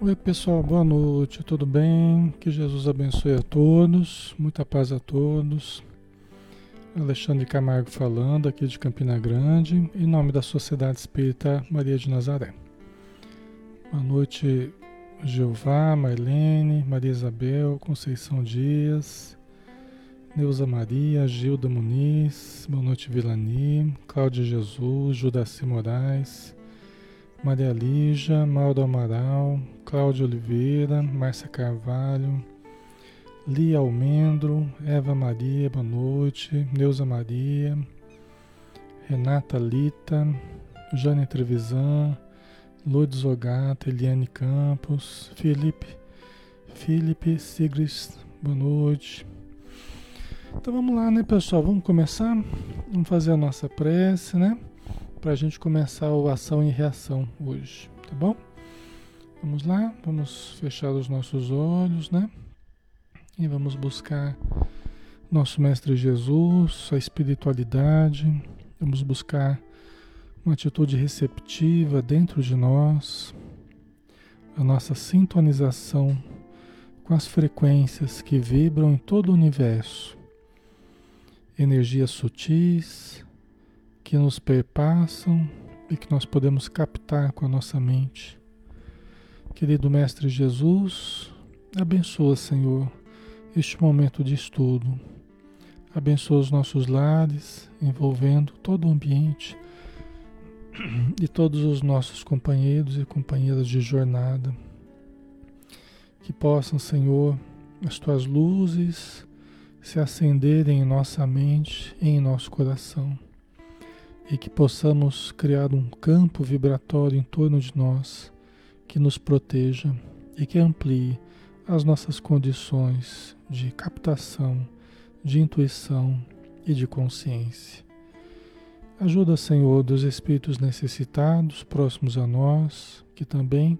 Oi pessoal, boa noite, tudo bem? Que Jesus abençoe a todos, muita paz a todos. Alexandre Camargo falando aqui de Campina Grande, em nome da Sociedade Espírita Maria de Nazaré. Boa noite Jeová, Marlene, Maria Isabel, Conceição Dias, Neuza Maria, Gilda Muniz, boa noite Vilani, Cláudia Jesus, Judaci Moraes, Maria Lígia, Mauro Amaral, Cláudia Oliveira, Márcia Carvalho, Lia Almendro, Eva Maria, boa noite, Neuza Maria, Renata Lita, Jane Trevisan, Lourdes Ogata, Eliane Campos, Felipe Sigris, boa noite. Então vamos lá, né pessoal, vamos começar, vamos fazer a nossa prece, né? Para a gente começar o Ação e Reação hoje, tá bom? Vamos lá, vamos fechar os nossos olhos, né? E vamos buscar nosso Mestre Jesus, a espiritualidade, vamos buscar uma atitude receptiva dentro de nós, a nossa sintonização com as frequências que vibram em todo o universo, energias sutis, que nos perpassam e que nós podemos captar com a nossa mente. Querido Mestre Jesus, abençoa, Senhor, este momento de estudo. Abençoa os nossos lares, envolvendo todo o ambiente e todos os nossos companheiros e companheiras de jornada. Que possam, Senhor, as Tuas luzes se acenderem em nossa mente e em nosso coração. E que possamos criar um campo vibratório em torno de nós, que nos proteja e que amplie as nossas condições de captação, de intuição e de consciência. Ajuda, Senhor, dos espíritos necessitados, próximos a nós, que também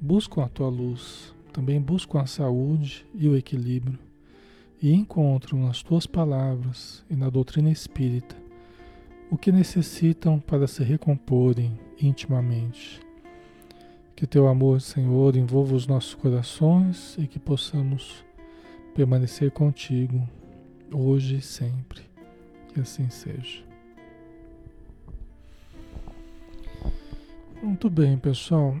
buscam a Tua luz, também buscam a saúde e o equilíbrio, e encontram nas Tuas palavras e na doutrina espírita o que necessitam para se recomporem intimamente. Que Teu amor, Senhor, envolva os nossos corações e que possamos permanecer contigo, hoje e sempre. Que assim seja. Muito bem, pessoal.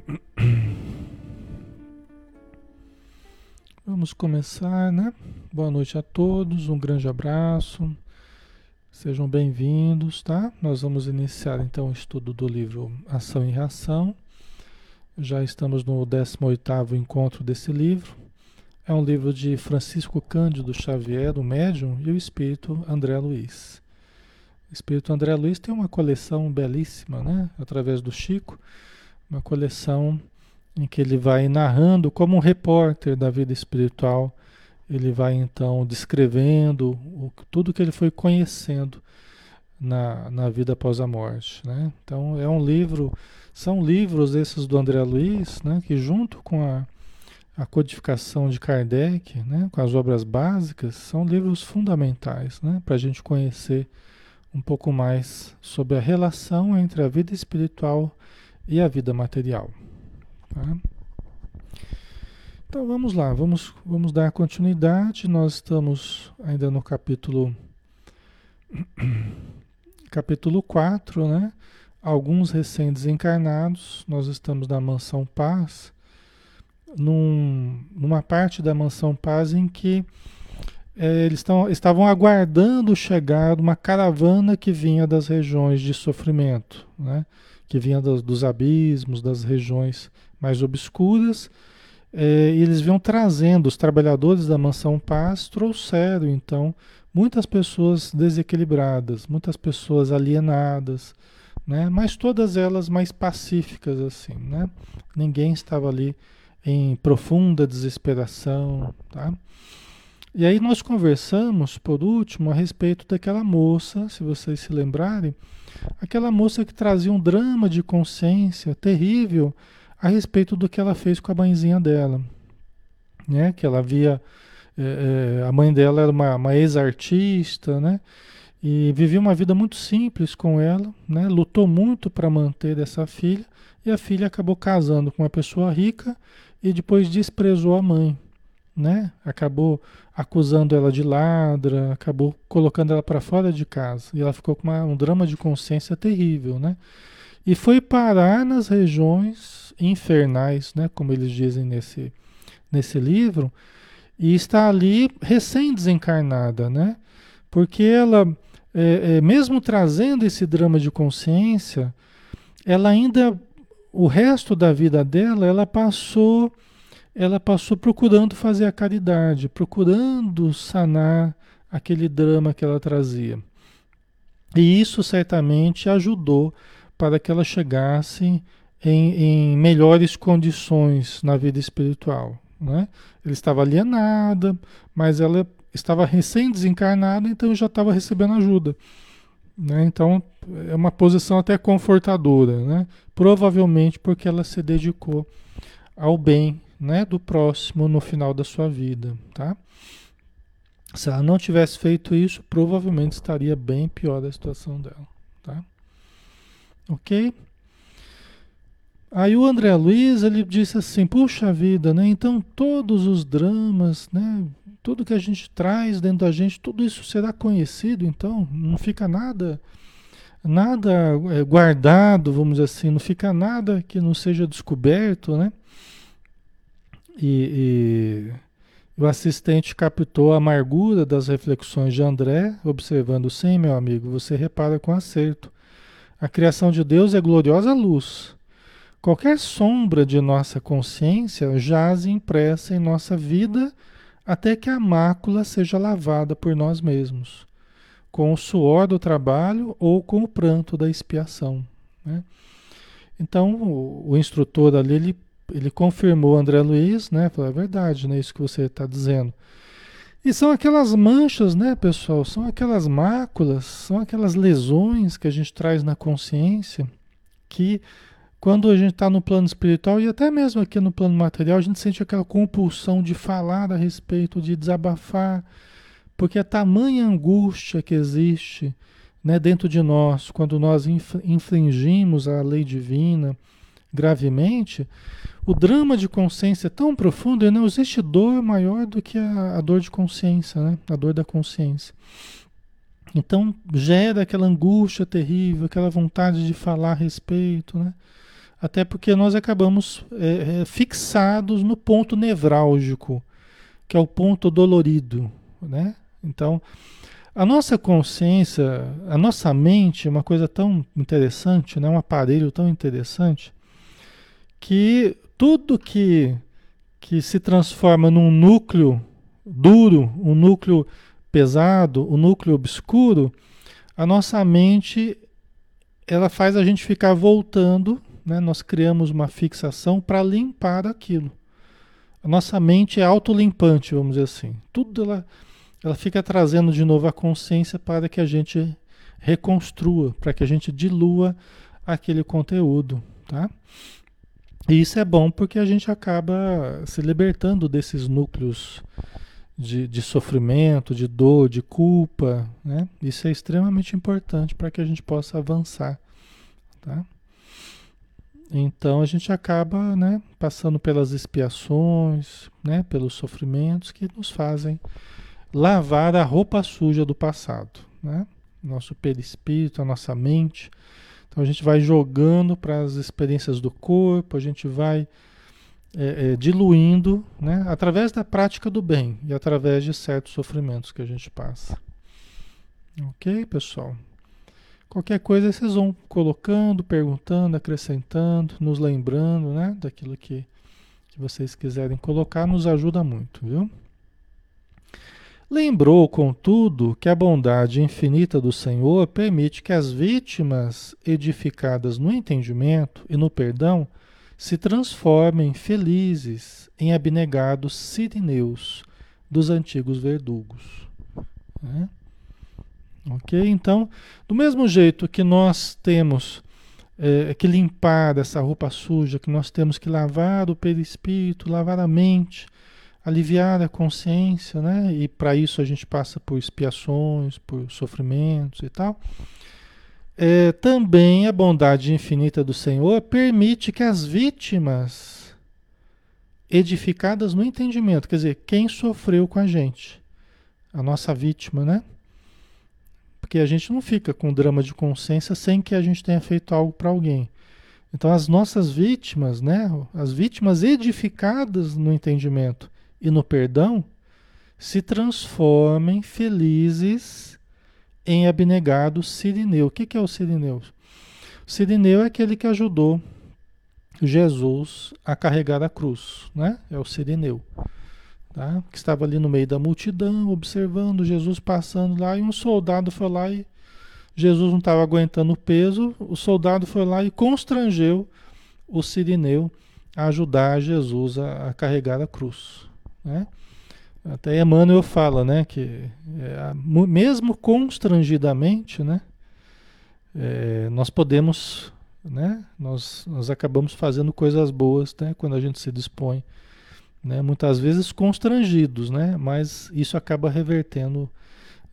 Vamos começar, né? Boa noite a todos, um grande abraço. Sejam bem-vindos, tá? Nós vamos iniciar então o estudo do livro Ação e Reação. Já estamos no 18º encontro desse livro. É um livro de Francisco Cândido Xavier, o médium, e o espírito André Luiz. O espírito André Luiz tem uma coleção belíssima, né? Através do Chico, uma coleção em que ele vai narrando como um repórter da vida espiritual. Ele vai então descrevendo tudo que ele foi conhecendo na vida após a morte, né? Então é um livro, são livros esses do André Luiz, né? Que junto com a codificação de Kardec, né? Com as obras básicas, são livros fundamentais, né? Para a gente conhecer um pouco mais sobre a relação entre a vida espiritual e a vida material, tá? Então vamos lá, vamos dar continuidade. Nós estamos ainda no capítulo 4, né? Alguns recém-desencarnados. Nós estamos na Mansão Paz, numa parte da Mansão Paz em que eles estavam aguardando chegar uma caravana que vinha das regiões de sofrimento, né? Que vinha dos abismos, das regiões mais obscuras. E eles vinham trazendo, os trabalhadores da Mansão Paz trouxeram então muitas pessoas desequilibradas, muitas pessoas alienadas, né? Mas todas elas mais pacíficas, assim, né? Ninguém estava ali em profunda desesperação, tá? E aí nós conversamos, por último, a respeito daquela moça, se vocês se lembrarem, aquela moça que trazia um drama de consciência terrível, a respeito do que ela fez com a mãezinha dela, né? Que ela via, a mãe dela era uma ex-artista, né? E vivia uma vida muito simples com ela, né? Lutou muito para manter dessa filha, e a filha acabou casando com uma pessoa rica e depois desprezou a mãe, né? Acabou acusando ela de ladra, acabou colocando ela para fora de casa, e ela ficou com um drama de consciência terrível, né? E foi parar nas regiões infernais, né? Como eles dizem nesse livro, e está ali recém-desencarnada, né? Porque ela, mesmo trazendo esse drama de consciência, ela ainda, o resto da vida dela, ela passou procurando fazer a caridade, procurando sanar aquele drama que ela trazia. E isso certamente ajudou para que ela chegasse em melhores condições na vida espiritual, né? Ela estava alienada, mas ela estava recém-desencarnada, então já estava recebendo ajuda, né? Então é uma posição até confortadora, né? Provavelmente porque ela se dedicou ao bem, né, do próximo no final da sua vida, tá? Se ela não tivesse feito isso, provavelmente estaria bem pior a situação dela, tá? Ok? Aí o André Luiz, ele disse assim, puxa vida, né? Então todos os dramas, né? Tudo que a gente traz dentro da gente, tudo isso será conhecido, então não fica nada guardado, vamos dizer assim, não fica nada que não seja descoberto, né? E o assistente captou a amargura das reflexões de André, observando, sim, meu amigo, você repara com acerto. A criação de Deus é gloriosa luz. Qualquer sombra de nossa consciência jaz impressa em nossa vida até que a mácula seja lavada por nós mesmos, com o suor do trabalho ou com o pranto da expiação, né? Então, o instrutor ali, ele confirmou André Luiz, né? Falou, é verdade, né? Isso que você está dizendo. E são aquelas manchas, né, pessoal? São aquelas máculas, são aquelas lesões que a gente traz na consciência que, quando a gente está no plano espiritual e até mesmo aqui no plano material, a gente sente aquela compulsão de falar a respeito, de desabafar, porque a tamanha angústia que existe, né, dentro de nós, quando nós infringimos a lei divina gravemente, o drama de consciência é tão profundo e não existe dor maior do que a dor de consciência, né? A dor da consciência. Então gera aquela angústia terrível, aquela vontade de falar a respeito, né? Até porque nós acabamos fixados no ponto nevrálgico, que é o ponto dolorido, né? Então, a nossa consciência, a nossa mente é uma coisa tão interessante, né? Um aparelho tão interessante, que tudo que se transforma num núcleo duro, um núcleo pesado, um núcleo obscuro, a nossa mente, ela faz a gente ficar voltando, né? Nós criamos uma fixação para limpar aquilo. A nossa mente é autolimpante, vamos dizer assim. Tudo ela fica trazendo de novo a consciência para que a gente reconstrua, para que a gente dilua aquele conteúdo, tá? E isso é bom porque a gente acaba se libertando desses núcleos de sofrimento, de dor, de culpa, né? Isso é extremamente importante para que a gente possa avançar, tá? Então a gente acaba, né, passando pelas expiações, né, pelos sofrimentos que nos fazem lavar a roupa suja do passado, né? Nosso perispírito, a nossa mente. Então a gente vai jogando para as experiências do corpo, a gente vai diluindo, né, através da prática do bem e através de certos sofrimentos que a gente passa. Ok, pessoal? Qualquer coisa vocês vão colocando, perguntando, acrescentando, nos lembrando, né, daquilo que vocês quiserem colocar, nos ajuda muito, viu? Lembrou, contudo, que a bondade infinita do Senhor permite que as vítimas edificadas no entendimento e no perdão se transformem felizes em abnegados sirineus dos antigos verdugos, né? Ok? Então, do mesmo jeito que nós temos que limpar essa roupa suja, que nós temos que lavar o perispírito, lavar a mente, aliviar a consciência, né? E para isso a gente passa por expiações, por sofrimentos e tal. É, também a bondade infinita do Senhor permite que as vítimas edificadas no entendimento, quer dizer, quem sofreu com a gente, a nossa vítima, né? Porque a gente não fica com drama de consciência sem que a gente tenha feito algo para alguém. Então as nossas vítimas, né, as vítimas edificadas no entendimento e no perdão, se transformem felizes em abnegado Cireneu. O que é o Cireneu? O Cireneu é aquele que ajudou Jesus a carregar a cruz, né? É o Cireneu, tá? Que estava ali no meio da multidão, observando Jesus passando lá, e um soldado foi lá e Jesus não estava aguentando o peso, o soldado foi lá e constrangeu o Cireneu a ajudar Jesus a carregar a cruz, né? Até Emmanuel fala, né, que mesmo constrangidamente, né, nós podemos, né, nós acabamos fazendo coisas boas, né, quando a gente se dispõe, né, muitas vezes constrangidos, né, mas isso acaba revertendo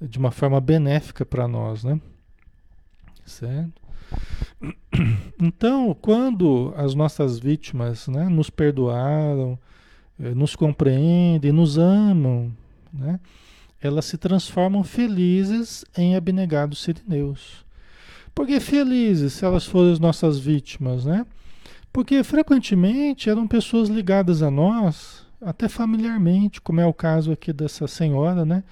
de uma forma benéfica para nós, né? Certo? Então, quando as nossas vítimas, né, nos perdoaram, nos compreendem, nos amam, né, elas se transformam felizes em abnegados sirineus. Por que felizes se elas forem as nossas vítimas, né? Porque frequentemente eram pessoas ligadas a nós, até familiarmente, como é o caso aqui dessa senhora, né?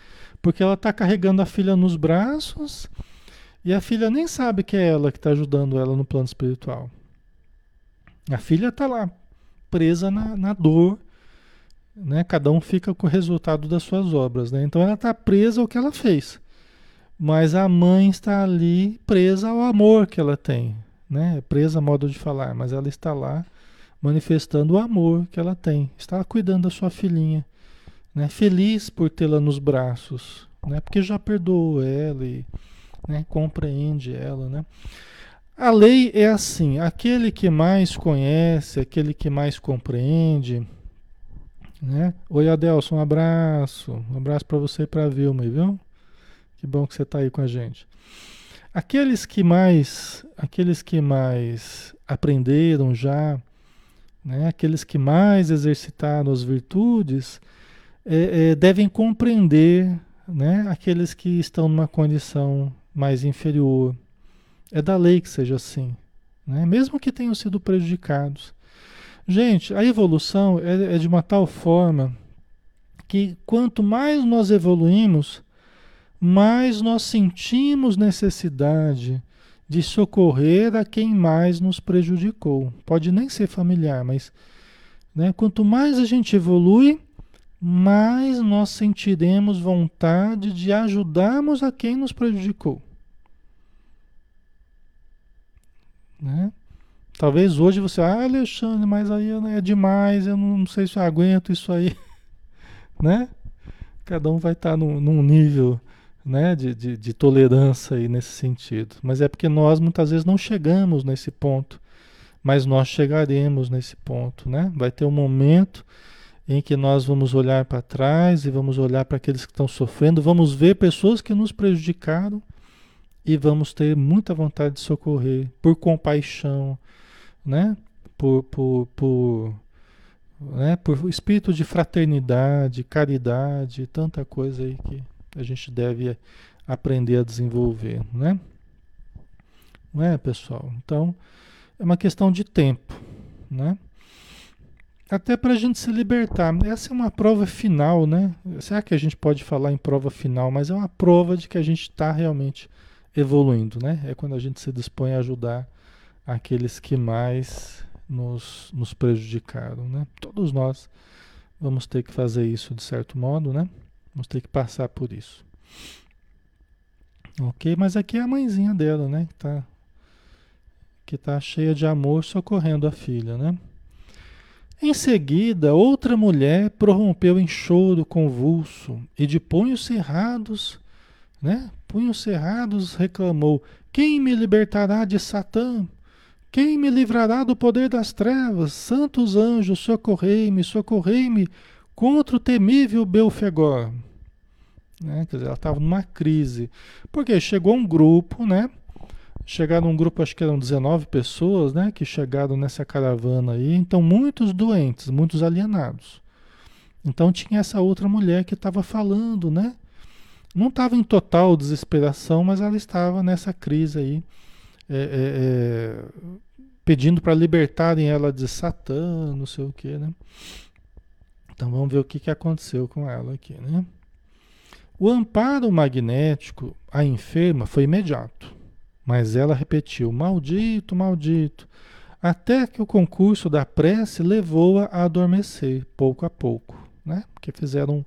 Porque ela está carregando a filha nos braços e a filha nem sabe que é ela que está ajudando ela no plano espiritual. A filha está lá, presa na dor, né? Cada um fica com o resultado das suas obras, né? Então ela está presa ao que ela fez, mas a mãe está ali presa ao amor que ela tem, né? Presa a modo de falar, mas ela está lá manifestando o amor que ela tem, está cuidando da sua filhinha, né? Feliz por tê-la nos braços, né? Porque já perdoou ela e, né, compreende ela, né? A lei é assim: aquele que mais conhece, aquele que mais compreende, né? Oi, Adelson, um abraço. Um abraço para você e para a Vilma, viu? Que bom que você está aí com a gente. Aqueles que mais aprenderam já, né? Aqueles que mais exercitaram as virtudes devem compreender, né? Aqueles que estão numa condição mais inferior. É da lei que seja assim, né? Mesmo que tenham sido prejudicados. Gente, a evolução é de uma tal forma que quanto mais nós evoluímos, mais nós sentimos necessidade de socorrer a quem mais nos prejudicou. Pode nem ser familiar, mas, né, quanto mais a gente evolui, mais nós sentiremos vontade de ajudarmos a quem nos prejudicou, né? Talvez hoje você, Alexandre, mas aí é demais, eu não sei se eu aguento isso aí, né? Cada um vai estar num nível, né, de tolerância aí nesse sentido. Mas é porque nós muitas vezes não chegamos nesse ponto, mas nós chegaremos nesse ponto, né? Vai ter um momento em que nós vamos olhar para trás e vamos olhar para aqueles que estão sofrendo, vamos ver pessoas que nos prejudicaram e vamos ter muita vontade de socorrer, por compaixão, né? Por espírito de fraternidade, caridade, tanta coisa aí que a gente deve aprender a desenvolver, né? Não é, pessoal? Então, é uma questão de tempo, né? Até para a gente se libertar. Essa é uma prova final, né? Será que a gente pode falar em prova final? Mas é uma prova de que a gente está realmente evoluindo, né? É quando a gente se dispõe a ajudar aqueles que mais nos prejudicaram, né? Todos nós vamos ter que fazer isso de certo modo, né? Vamos ter que passar por isso. Ok? Mas aqui é a mãezinha dela, né? Que tá cheia de amor, socorrendo a filha, né? Em seguida, outra mulher prorrompeu em choro convulso e de punhos cerrados, né? Punhos cerrados reclamou: quem me libertará de Satã? Quem me livrará do poder das trevas? Santos anjos, socorrei-me, contra o temível Belfegor. Né? Quer dizer, ela estava numa crise. Porque chegou um grupo, né? Chegaram um grupo, acho que eram 19 pessoas, né? Que chegaram nessa caravana aí. Então, muitos doentes, muitos alienados. Então, tinha essa outra mulher que estava falando, né? Não estava em total desesperação, mas ela estava nessa crise aí, pedindo para libertarem ela de Satã, não sei o que, né? Então, vamos ver o que, que aconteceu com ela aqui, né? O amparo magnético à enferma foi imediato, mas ela repetiu, maldito, maldito, até que o concurso da prece levou-a a adormecer, pouco a pouco, né? Porque fizeram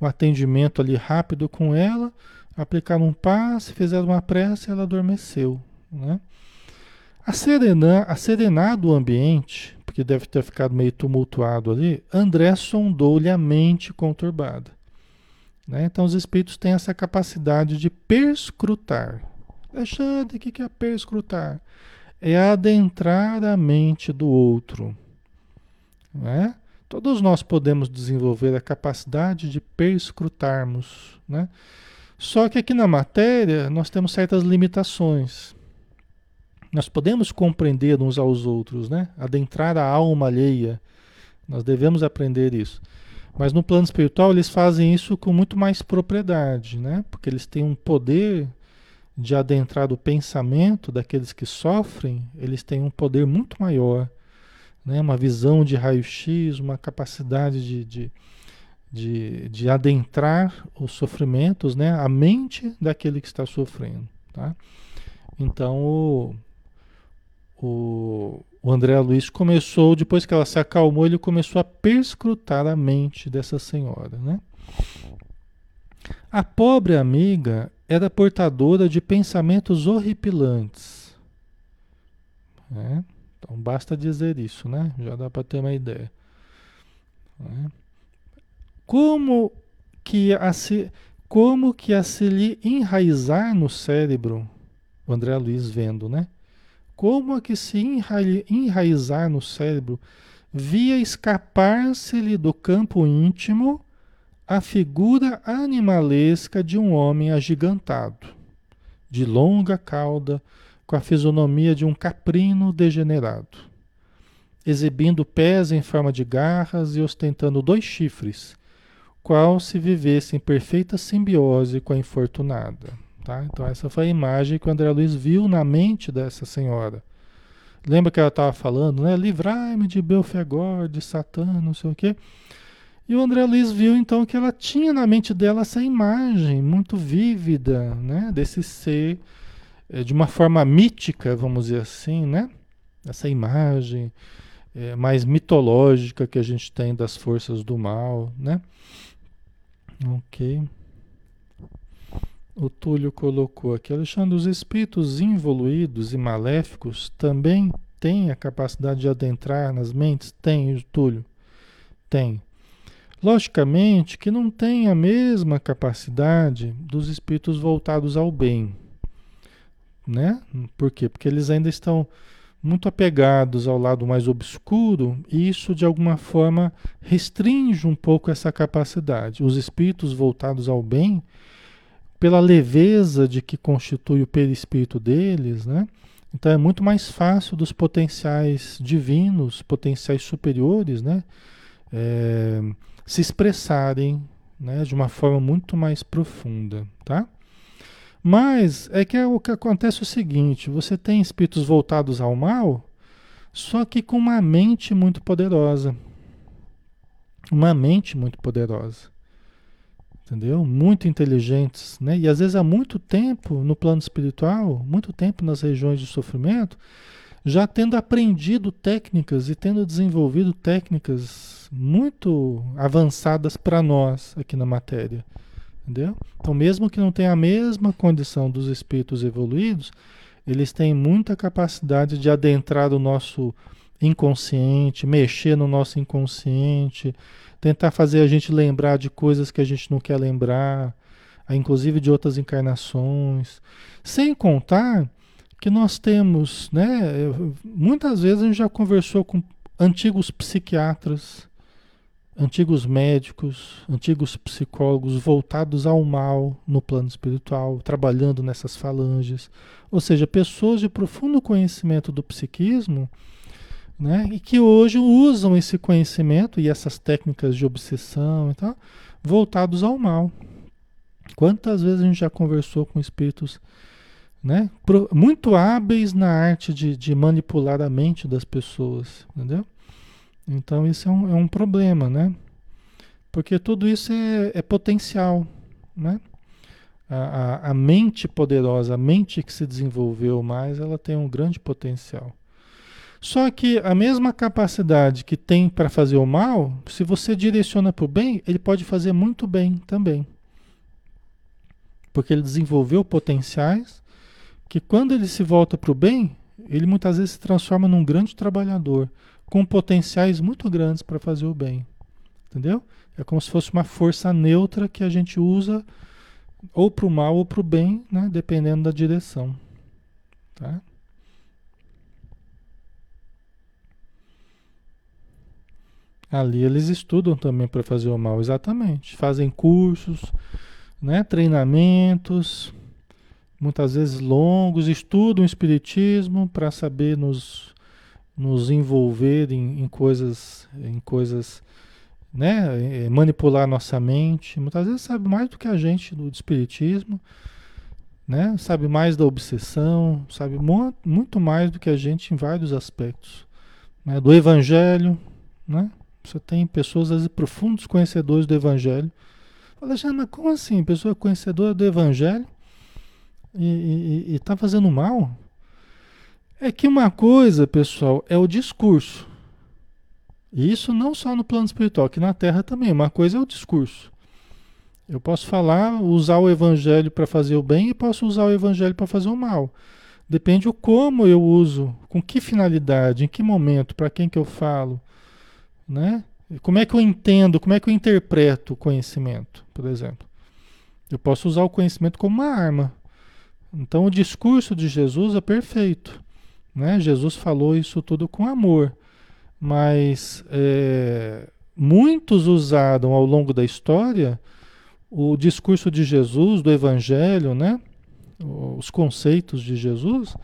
um atendimento ali rápido com ela, aplicaram um passe, fizeram uma prece e ela adormeceu, né? Serenado o ambiente, porque deve ter ficado meio tumultuado ali, André sondou-lhe a mente conturbada. Né? Então os espíritos têm essa capacidade de perscrutar. Alexandre, o que é perscrutar? É adentrar a mente do outro. Né? Todos nós podemos desenvolver a capacidade de perscrutarmos. Né? Só que aqui na matéria nós temos certas limitações. Nós podemos compreender uns aos outros, né? Adentrar a alma alheia. Nós devemos aprender isso. Mas no plano espiritual eles fazem isso com muito mais propriedade, né? Porque eles têm um poder de adentrar o pensamento daqueles que sofrem, eles têm um poder muito maior, né? Uma visão de raio-x, uma capacidade de adentrar os sofrimentos, né? A mente daquele que está sofrendo, tá? Então o André Luiz começou, depois que ela se acalmou, ele começou a perscrutar a mente dessa senhora, né? A pobre amiga era portadora de pensamentos horripilantes. Né? Então basta dizer isso, né? Já dá para ter uma ideia. Né? Como que a se lhe enraizar no cérebro, o André Luiz vendo, né? Como a que se enraizar no cérebro via escapar-se-lhe do campo íntimo a figura animalesca de um homem agigantado, de longa cauda, com a fisionomia de um caprino degenerado, exibindo pés em forma de garras e ostentando 2 chifres, qual se vivesse em perfeita simbiose com a infortunada. Tá? Então essa foi a imagem que o André Luiz viu na mente dessa senhora. Lembra que ela estava falando, né? Livrai-me de Belfegor, de Satã, não sei o quê. E o André Luiz viu então que ela tinha na mente dela essa imagem muito vívida, né? Desse ser, de uma forma mítica, vamos dizer assim, né? Essa imagem mais mitológica que a gente tem das forças do mal, né? Ok. O Túlio colocou aqui, Alexandre, os espíritos involuídos e maléficos também têm a capacidade de adentrar nas mentes? Tem, Túlio, tem. Logicamente que não tem a mesma capacidade dos espíritos voltados ao bem, né? Por quê? Porque eles ainda estão muito apegados ao lado mais obscuro e isso de alguma forma restringe um pouco essa capacidade. Os espíritos voltados ao bem, pela leveza de que constitui o perispírito deles, né? Então é muito mais fácil dos potenciais divinos, potenciais superiores, né? Se expressarem, né? De uma forma muito mais profunda, tá? Mas é que o que acontece é o seguinte, você tem espíritos voltados ao mal, só que com uma mente muito poderosa. Uma mente muito poderosa. Entendeu? Muito inteligentes, né? E às vezes há muito tempo no plano espiritual, muito tempo nas regiões de sofrimento, já tendo aprendido técnicas e tendo desenvolvido técnicas muito avançadas para nós aqui na matéria, entendeu? Então mesmo que não tenha a mesma condição dos espíritos evoluídos, eles têm muita capacidade de adentrar o nosso inconsciente, mexer no nosso inconsciente, tentar fazer a gente lembrar de coisas que a gente não quer lembrar, inclusive de outras encarnações. Sem contar que nós temos, né, muitas vezes a gente já conversou com antigos psiquiatras, antigos médicos, antigos psicólogos voltados ao mal no plano espiritual, trabalhando nessas falanges, ou seja, pessoas de profundo conhecimento do psiquismo, né, e que hoje usam esse conhecimento e essas técnicas de obsessão e tal, voltados ao mal. Quantas vezes a gente já conversou com espíritos, né, muito hábeis na arte de manipular a mente das pessoas, entendeu? Então isso é um problema, né? Porque tudo isso é potencial, né? A mente poderosa, a mente que se desenvolveu mais, ela tem um grande potencial. Só que a mesma capacidade que tem para fazer o mal, se você direciona para o bem, ele pode fazer muito bem também. Porque ele desenvolveu potenciais que, quando ele se volta para o bem, ele muitas vezes se transforma num grande trabalhador, com potenciais muito grandes para fazer o bem, entendeu? É como se fosse uma força neutra que a gente usa ou para o mal ou para o bem, né? Dependendo da direção, tá? Ali eles estudam também para fazer o mal, exatamente. Fazem cursos, né? Treinamentos, muitas vezes longos, estudam o espiritismo para saber nos envolver em coisas, né, manipular nossa mente. Muitas vezes sabe mais do que a gente do espiritismo, né, sabe mais da obsessão, sabe muito mais do que a gente em vários aspectos, né, do evangelho, né? Você tem pessoas, às vezes, profundos conhecedores do evangelho. Fala, mas como assim? Pessoa conhecedora do evangelho e tá fazendo mal? É que uma coisa, pessoal, é o discurso. E isso não só no plano espiritual, que na Terra também. Uma coisa é o discurso. Eu posso falar, usar o evangelho para fazer o bem e posso usar o evangelho para fazer o mal. Depende de como eu uso, com que finalidade, em que momento, para quem que eu falo, né? Como é que eu entendo, como é que eu interpreto o conhecimento, por exemplo. Eu posso usar o conhecimento como uma arma. Então o discurso de Jesus é perfeito, né? Jesus falou isso tudo com amor, mas muitos usaram ao longo da história o discurso de Jesus, do Evangelho, né? Os conceitos de Jesus,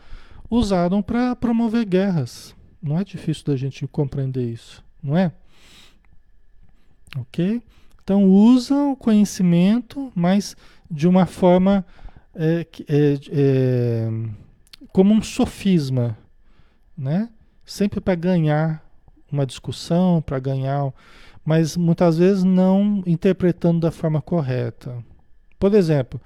usaram para promover guerras. Não é difícil da gente compreender isso, não é? Ok? Então usam o conhecimento, mas de uma forma como um sofisma, né? Sempre para ganhar uma discussão, para ganhar, mas muitas vezes não interpretando da forma correta. Por exemplo,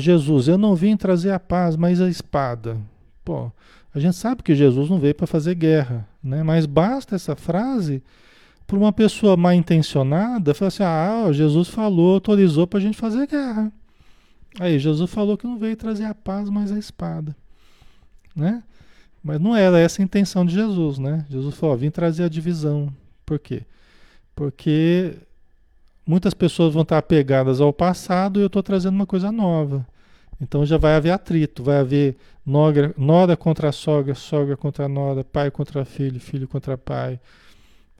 Jesus, eu não vim trazer a paz, mas a espada. Pô, a gente sabe que Jesus não veio para fazer guerra, né? Mas basta essa frase para uma pessoa mal intencionada falar assim, Jesus falou, autorizou para a gente fazer guerra. Aí Jesus falou que não veio trazer a paz, mas a espada. Né? Mas não era essa a intenção de Jesus, né? Jesus falou, vim trazer a divisão. Por quê? Porque muitas pessoas vão estar apegadas ao passado e eu estou trazendo uma coisa nova. Então já vai haver atrito, vai haver nora contra sogra, sogra contra nora, pai contra filho, filho contra pai,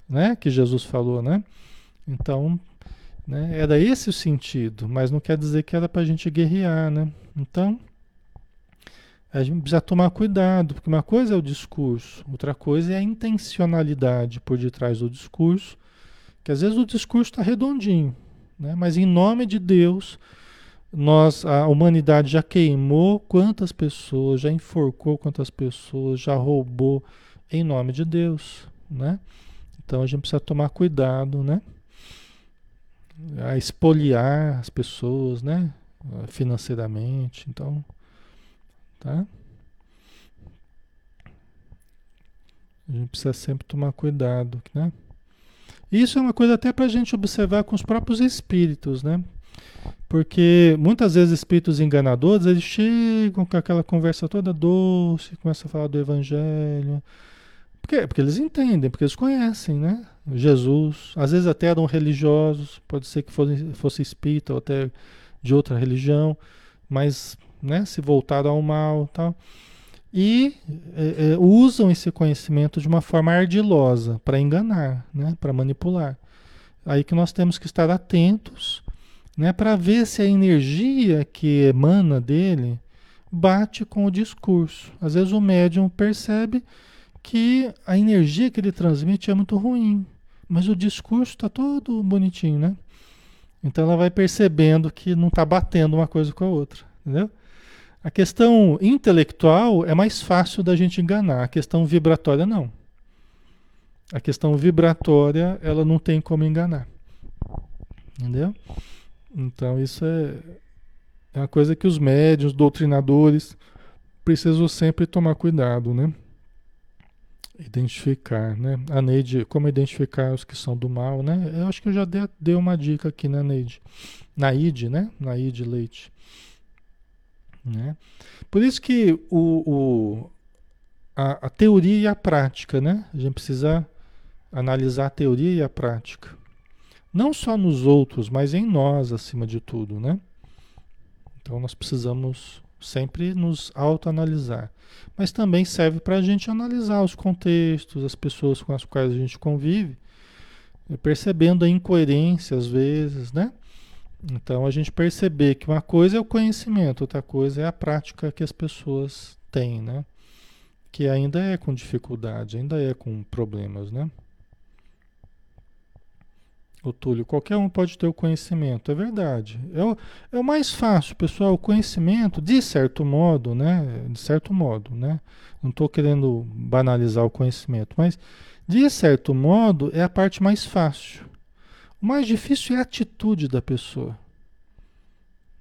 né? Que Jesus falou, né? Então, né? Era esse o sentido, mas não quer dizer que era para a gente guerrear, né? Então, a gente precisa tomar cuidado, porque uma coisa é o discurso, outra coisa é a intencionalidade por detrás do discurso, que às vezes o discurso está redondinho, né? Mas em nome de Deus, a humanidade já queimou quantas pessoas, já enforcou quantas pessoas, já roubou em nome de Deus, né? Então a gente precisa tomar cuidado, né? A expoliar as pessoas, né? Financeiramente, então... Tá? A gente precisa sempre tomar cuidado, né? Isso é uma coisa até para a gente observar com os próprios espíritos, né? Porque muitas vezes espíritos enganadores, eles chegam com aquela conversa toda doce, começam a falar do evangelho. Por quê? Porque eles entendem, porque eles conhecem, né? Jesus, às vezes até eram religiosos, pode ser que fosse espírita ou até de outra religião, mas... Né, se voltaram ao mal, tal, e usam esse conhecimento de uma forma ardilosa para enganar, né, para manipular. Aí que nós temos que estar atentos, né, para ver se a energia que emana dele bate com o discurso. Às vezes o médium percebe que a energia que ele transmite é muito ruim, mas o discurso está todo bonitinho, né? Então ela vai percebendo que não está batendo uma coisa com a outra, entendeu? A questão intelectual é mais fácil da gente enganar, a questão vibratória não. A questão vibratória ela não tem como enganar, entendeu? Então isso é uma coisa que os médiuns, doutrinadores precisam sempre tomar cuidado, né? Identificar, né? A Neide, como identificar os que são do mal, né? Eu acho que eu já dei uma dica aqui, né, Neide? Naide, né? Naide Leite. Né? Por isso que a teoria e a prática, né? A gente precisa analisar a teoria e a prática. Não só nos outros, mas em nós, acima de tudo, né? Então nós precisamos sempre nos autoanalisar. Mas também serve para a gente analisar os contextos, as pessoas com as quais a gente convive, percebendo a incoerência às vezes, né? Então a gente perceber que uma coisa é o conhecimento, outra coisa é a prática que as pessoas têm, né? Que ainda é com dificuldade, ainda é com problemas, né? Ô Túlio, qualquer um pode ter o conhecimento, é verdade. É o mais fácil, pessoal, o conhecimento, de certo modo, né? De certo modo, né? Não estou querendo banalizar o conhecimento, mas de certo modo é a parte mais fácil. O mais difícil é a atitude da pessoa.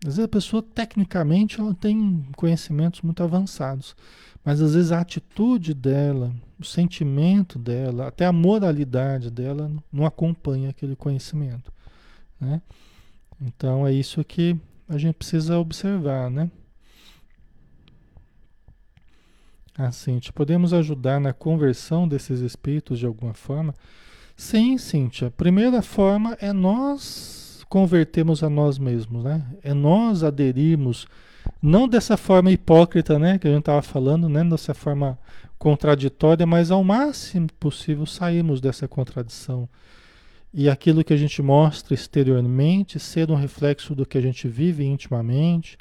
Às vezes a pessoa, tecnicamente, ela tem conhecimentos muito avançados, mas às vezes a atitude dela, o sentimento dela, até a moralidade dela não acompanha aquele conhecimento, né? Então é isso que a gente precisa observar, né? Assim, podemos ajudar na conversão desses espíritos de alguma forma? Sim, Cíntia. A primeira forma é nós convertermos a nós mesmos, né? É nós aderirmos, não dessa forma hipócrita, né? Que a gente estava falando, né? Dessa forma contraditória, mas ao máximo possível sairmos dessa contradição. E aquilo que a gente mostra exteriormente ser um reflexo do que a gente vive intimamente.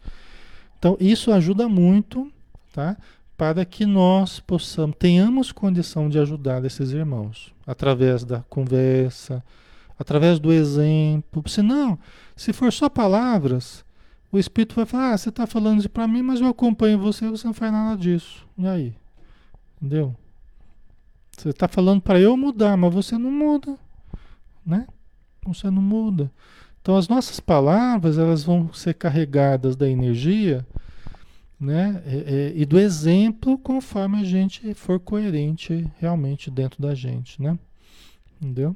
Então, isso ajuda muito, tá? Para que nós possamos, tenhamos condição de ajudar esses irmãos, através da conversa, através do exemplo. Senão, se for só palavras, o espírito vai falar, ah, você está falando isso para mim, mas eu acompanho você e você não faz nada disso. E aí? Entendeu? Você está falando para eu mudar, mas você não muda, né? Você não muda. Então as nossas palavras, elas vão ser carregadas da energia, né? E do exemplo, conforme a gente for coerente realmente dentro da gente, né? Entendeu?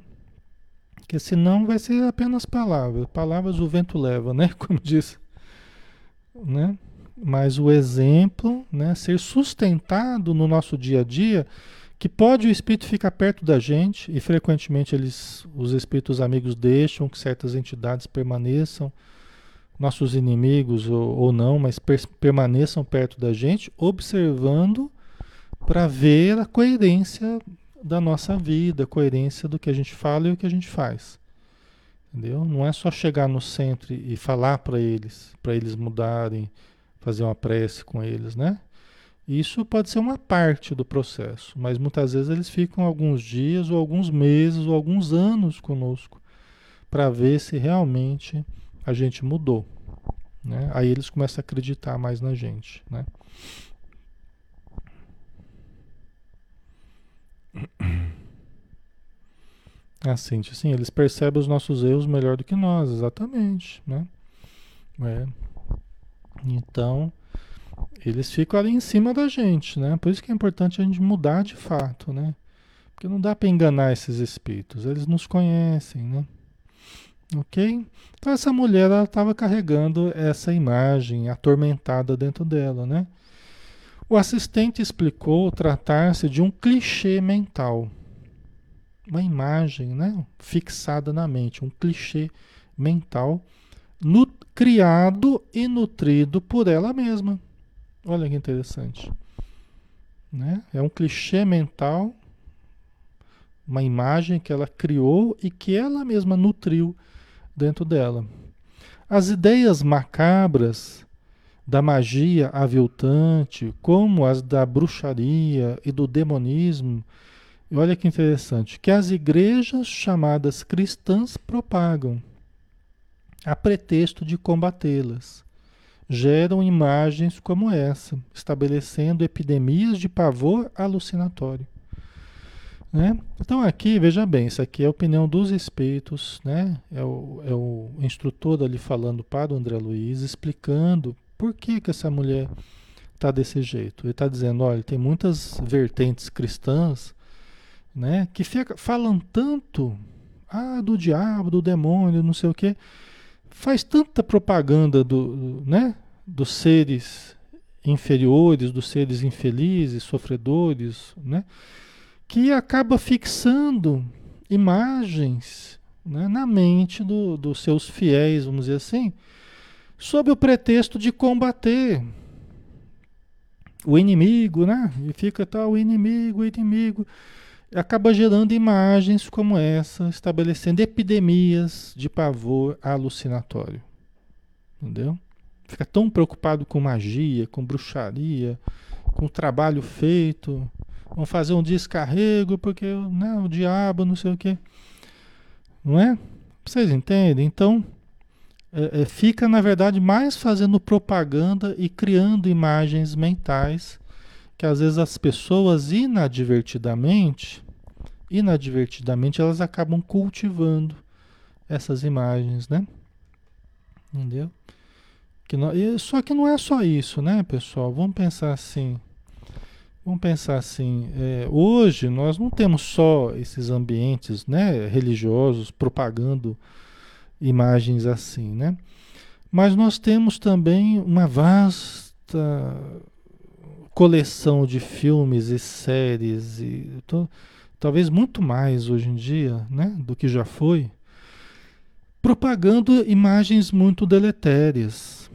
Porque senão vai ser apenas palavras. Palavras o vento leva, né? Como diz, né? Mas o exemplo, né? Ser sustentado no nosso dia a dia, que pode o espírito ficar perto da gente, e frequentemente os espíritos amigos deixam que certas entidades permaneçam, nossos inimigos ou não, mas permaneçam perto da gente, observando para ver a coerência da nossa vida, a coerência do que a gente fala e o que a gente faz. Entendeu? Não é só chegar no centro e falar para eles mudarem, fazer uma prece com eles, né? Isso pode ser uma parte do processo, mas muitas vezes eles ficam alguns dias, ou alguns meses, ou alguns anos conosco, para ver se realmente a gente mudou, né? Aí eles começam a acreditar mais na gente, né? Assim, sim, eles percebem os nossos erros melhor do que nós, exatamente, né? É. Então, eles ficam ali em cima da gente, né? Por isso que é importante a gente mudar de fato, né? Porque não dá para enganar esses espíritos, eles nos conhecem, né? Ok? Então essa mulher estava carregando essa imagem atormentada dentro dela, né? O assistente explicou tratar-se de um clichê mental. Uma imagem, né? Fixada na mente, um clichê mental criado e nutrido por ela mesma. Olha que interessante, né? É um clichê mental uma imagem que ela criou e que ela mesma nutriu dentro dela. As ideias macabras da magia aviltante, como as da bruxaria e do demonismo, e olha que interessante, que as igrejas chamadas cristãs propagam a pretexto de combatê-las, geram imagens como essa, estabelecendo epidemias de pavor alucinatório. Né? Então aqui, veja bem, isso aqui é a opinião dos espíritos, né? É o instrutor ali falando para o André Luiz, explicando por que que essa mulher está desse jeito. Ele está dizendo, olha, tem muitas vertentes cristãs, né, que falam tanto do diabo, do demônio, não sei o quê, faz tanta propaganda dos seres inferiores, dos seres infelizes, sofredores, né, que acaba fixando imagens, né, na mente dos seus fiéis, vamos dizer assim, sob o pretexto de combater o inimigo, né? E fica tal, o inimigo. Acaba gerando imagens como essa, estabelecendo epidemias de pavor alucinatório. Entendeu? Fica tão preocupado com magia, com bruxaria, com o trabalho feito. Vão fazer um descarrego porque, né, o diabo, não sei o quê. Não é? Vocês entendem? Então, fica, na verdade, mais fazendo propaganda e criando imagens mentais que, às vezes, as pessoas, inadvertidamente, elas acabam cultivando essas imagens, né? Entendeu? Só que não é só isso, né, pessoal? Vamos pensar assim, hoje nós não temos só esses ambientes, né, religiosos propagando imagens assim, né? Mas nós temos também uma vasta coleção de filmes e séries, talvez muito mais hoje em dia, né, do que já foi, propagando imagens muito deletérias,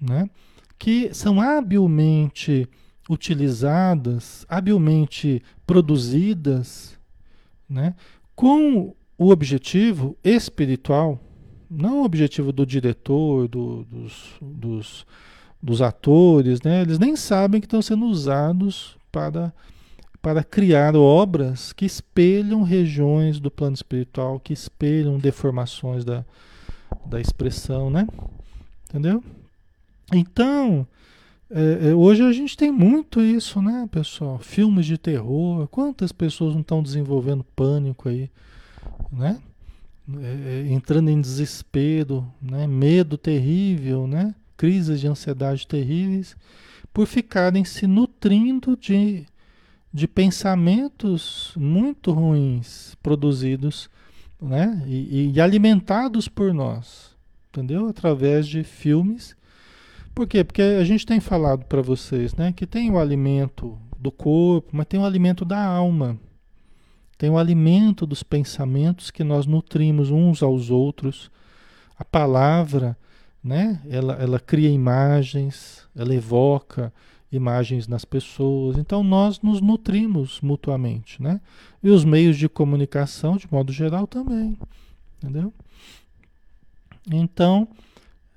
né, que são habilmente utilizadas, habilmente produzidas, né, com o objetivo espiritual, não o objetivo do diretor, dos atores, né? Eles nem sabem que estão sendo usados para criar obras que espelham regiões do plano espiritual, que espelham deformações da expressão, né? Entendeu? Então, hoje a gente tem muito isso, né, pessoal? Filmes de terror, quantas pessoas não estão desenvolvendo pânico aí, né? Entrando em desespero, né? Medo terrível, né? Crises de ansiedade terríveis, por ficarem se nutrindo de pensamentos muito ruins produzidos, né? E alimentados por nós, entendeu? Através de filmes. Por quê? Porque a gente tem falado para vocês, né, que tem o alimento do corpo, mas tem o alimento da alma. Tem o alimento dos pensamentos que nós nutrimos uns aos outros. A palavra, né, ela cria imagens, ela evoca imagens nas pessoas. Então nós nos nutrimos mutuamente, né? E os meios de comunicação, de modo geral, também. Entendeu? Então,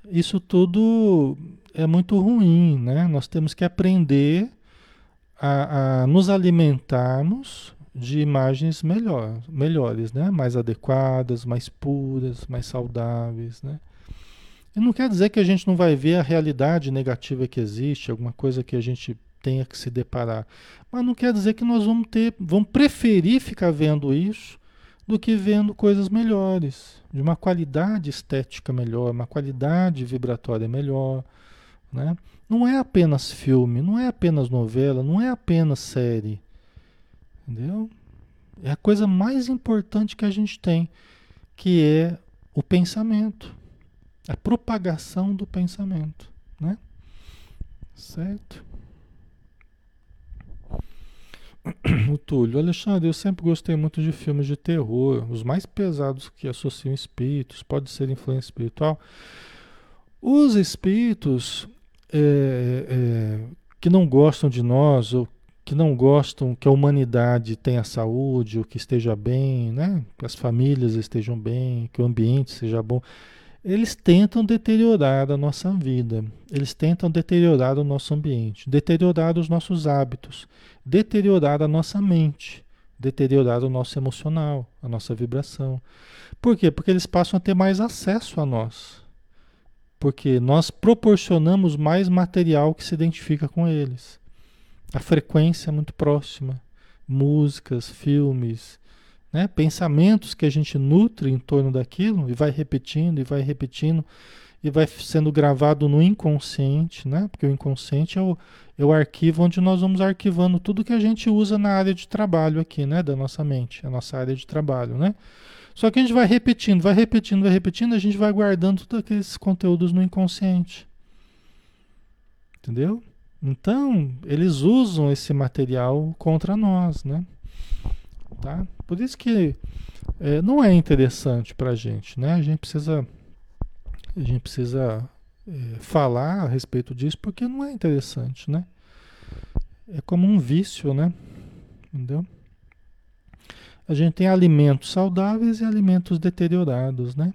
isso tudo é muito ruim, né? Nós temos que aprender a nos alimentarmos de imagens melhores, né? Mais adequadas, mais puras, mais saudáveis, né? E não quer dizer que a gente não vai ver a realidade negativa que existe, alguma coisa que a gente tenha que se deparar. Mas não quer dizer que nós vamos preferir ficar vendo isso do que vendo coisas melhores, de uma qualidade estética melhor, uma qualidade vibratória melhor, né? Não é apenas filme, não é apenas novela, não é apenas série, entendeu? É a coisa mais importante que a gente tem, que é o pensamento, a propagação do pensamento, né? Certo? O Túlio, Alexandre, eu sempre gostei muito de filmes de terror, os mais pesados que associam espíritos, pode ser influência espiritual. Os espíritos que não gostam de nós, ou que não gostam que a humanidade tenha saúde, ou que esteja bem, né? Que as famílias estejam bem, que o ambiente seja bom. Eles tentam deteriorar a nossa vida, eles tentam deteriorar o nosso ambiente, deteriorar os nossos hábitos, deteriorar a nossa mente, deteriorar o nosso emocional, a nossa vibração. Por quê? Porque eles passam a ter mais acesso a nós, porque nós proporcionamos mais material que se identifica com eles. A frequência é muito próxima, músicas, filmes, né? Pensamentos que a gente nutre em torno daquilo e vai repetindo, e vai repetindo, e vai sendo gravado no inconsciente, né? Porque o inconsciente é o arquivo onde nós vamos arquivando tudo que a gente usa na área de trabalho aqui, né? Da nossa mente, a nossa área de trabalho, né? Só que a gente vai repetindo, vai repetindo, vai repetindo, a gente vai guardando todos aqueles conteúdos no inconsciente. Entendeu? Então, eles usam esse material contra nós, né? Tá? Por isso que não é interessante pra gente, né? A gente precisa falar a respeito disso, porque não é interessante, né? É como um vício, né? Entendeu? A gente tem alimentos saudáveis e alimentos deteriorados, né?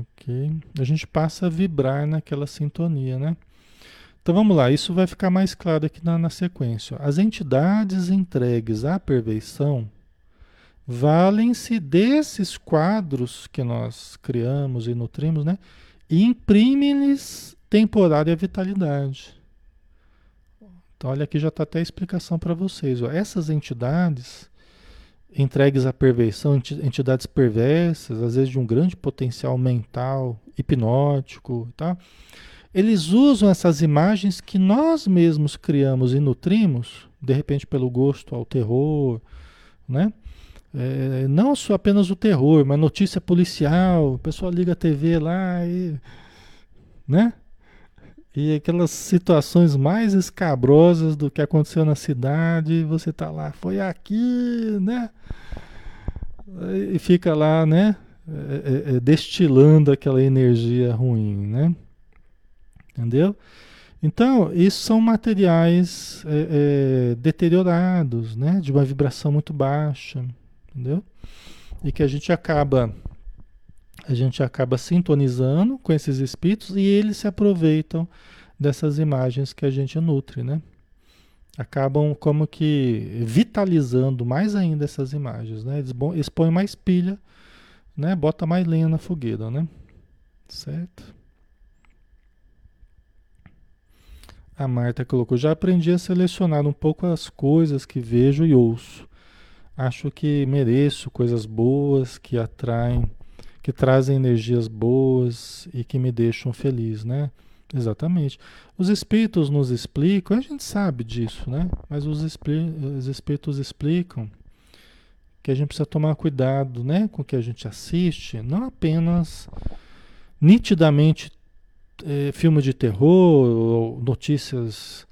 Ok. A gente passa a vibrar naquela sintonia, né? Então vamos lá, isso vai ficar mais claro aqui na sequência. As entidades entregues à perversão valem-se desses quadros que nós criamos e nutrimos, né? E imprimem-lhes temporária vitalidade. Então, olha, aqui já está até a explicação para vocês. Ó. Essas entidades entregues à perversão, entidades perversas, às vezes de um grande potencial mental, hipnótico, tá? Eles usam essas imagens que nós mesmos criamos e nutrimos, de repente pelo gosto ao terror, né? Não só apenas o terror, mas notícia policial, o pessoal liga a TV lá e... né? E aquelas situações mais escabrosas do que aconteceu na cidade, você tá lá, foi aqui, né? E fica lá, né? Destilando aquela energia ruim, né? Entendeu? Então, isso são materiais deteriorados, né? De uma vibração muito baixa, entendeu? E que a gente acaba sintonizando com esses espíritos e eles se aproveitam dessas imagens que a gente nutre, né? Acabam como que vitalizando mais ainda essas imagens, né? Eles põem mais pilha, né? Bota mais lenha na fogueira, né? Certo? A Marta colocou, já aprendi a selecionar um pouco as coisas que vejo e ouço. Acho que mereço coisas boas que atraem, que trazem energias boas e que me deixam feliz, né? Exatamente. Os espíritos nos explicam, a gente sabe disso, né? Mas os espíritos explicam que a gente precisa tomar cuidado, né? Com o que a gente assiste, não apenas nitidamente filme de terror, ou notícias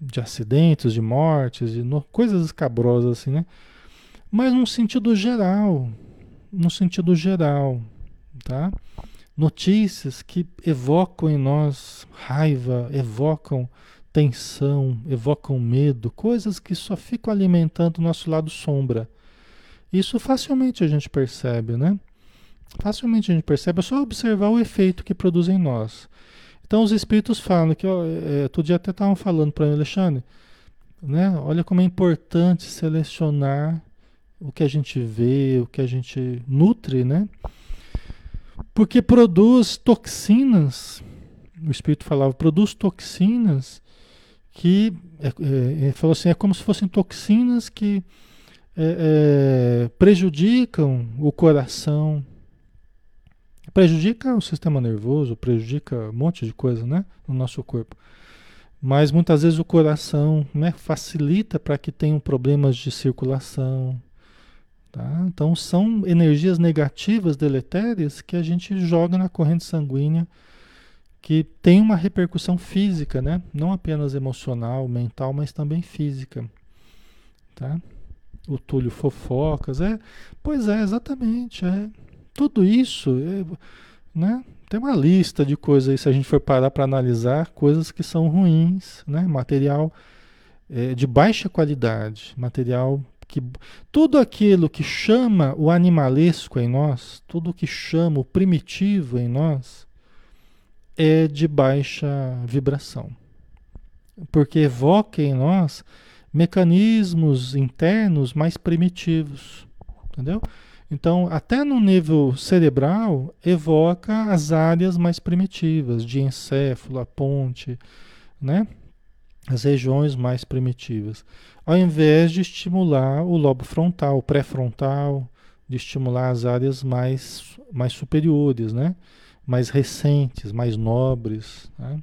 de acidentes, de mortes, de coisas escabrosas assim, né? Mas num sentido geral, tá? Notícias que evocam em nós raiva, evocam tensão, evocam medo, coisas que só ficam alimentando o nosso lado sombra. Isso facilmente a gente percebe, né? Facilmente a gente percebe, é só observar o efeito que produz em nós. Então os espíritos falam que, ó, todo dia até estavam falando para mim, Alexandre, né? Olha como é importante selecionar o que a gente vê, o que a gente nutre, né? Porque produz toxinas, o Espírito falava, produz toxinas que, ele falou assim, é como se fossem toxinas que prejudicam o coração, prejudica o sistema nervoso, prejudica um monte de coisa, né? No nosso corpo. Mas muitas vezes o coração, né, facilita para que tenham problemas de circulação, tá? Então são energias negativas, deletérias, que a gente joga na corrente sanguínea, que tem uma repercussão física, né? Não apenas emocional, mental, mas também física, tá? O Túlio fofocas, pois é, exatamente, tudo isso né? Tem uma lista de coisas aí, se a gente for parar para analisar, coisas que são ruins, né? Material de baixa qualidade, material que... Tudo aquilo que chama o animalesco em nós, tudo que chama o primitivo em nós, é de baixa vibração. Porque evoca em nós mecanismos internos mais primitivos, entendeu? Então, até no nível cerebral, evoca as áreas mais primitivas, de encéfalo, a ponte, né? As regiões mais primitivas. Ao invés de estimular o lobo frontal, o pré-frontal, de estimular as áreas mais superiores, né? Mais recentes, mais nobres, né?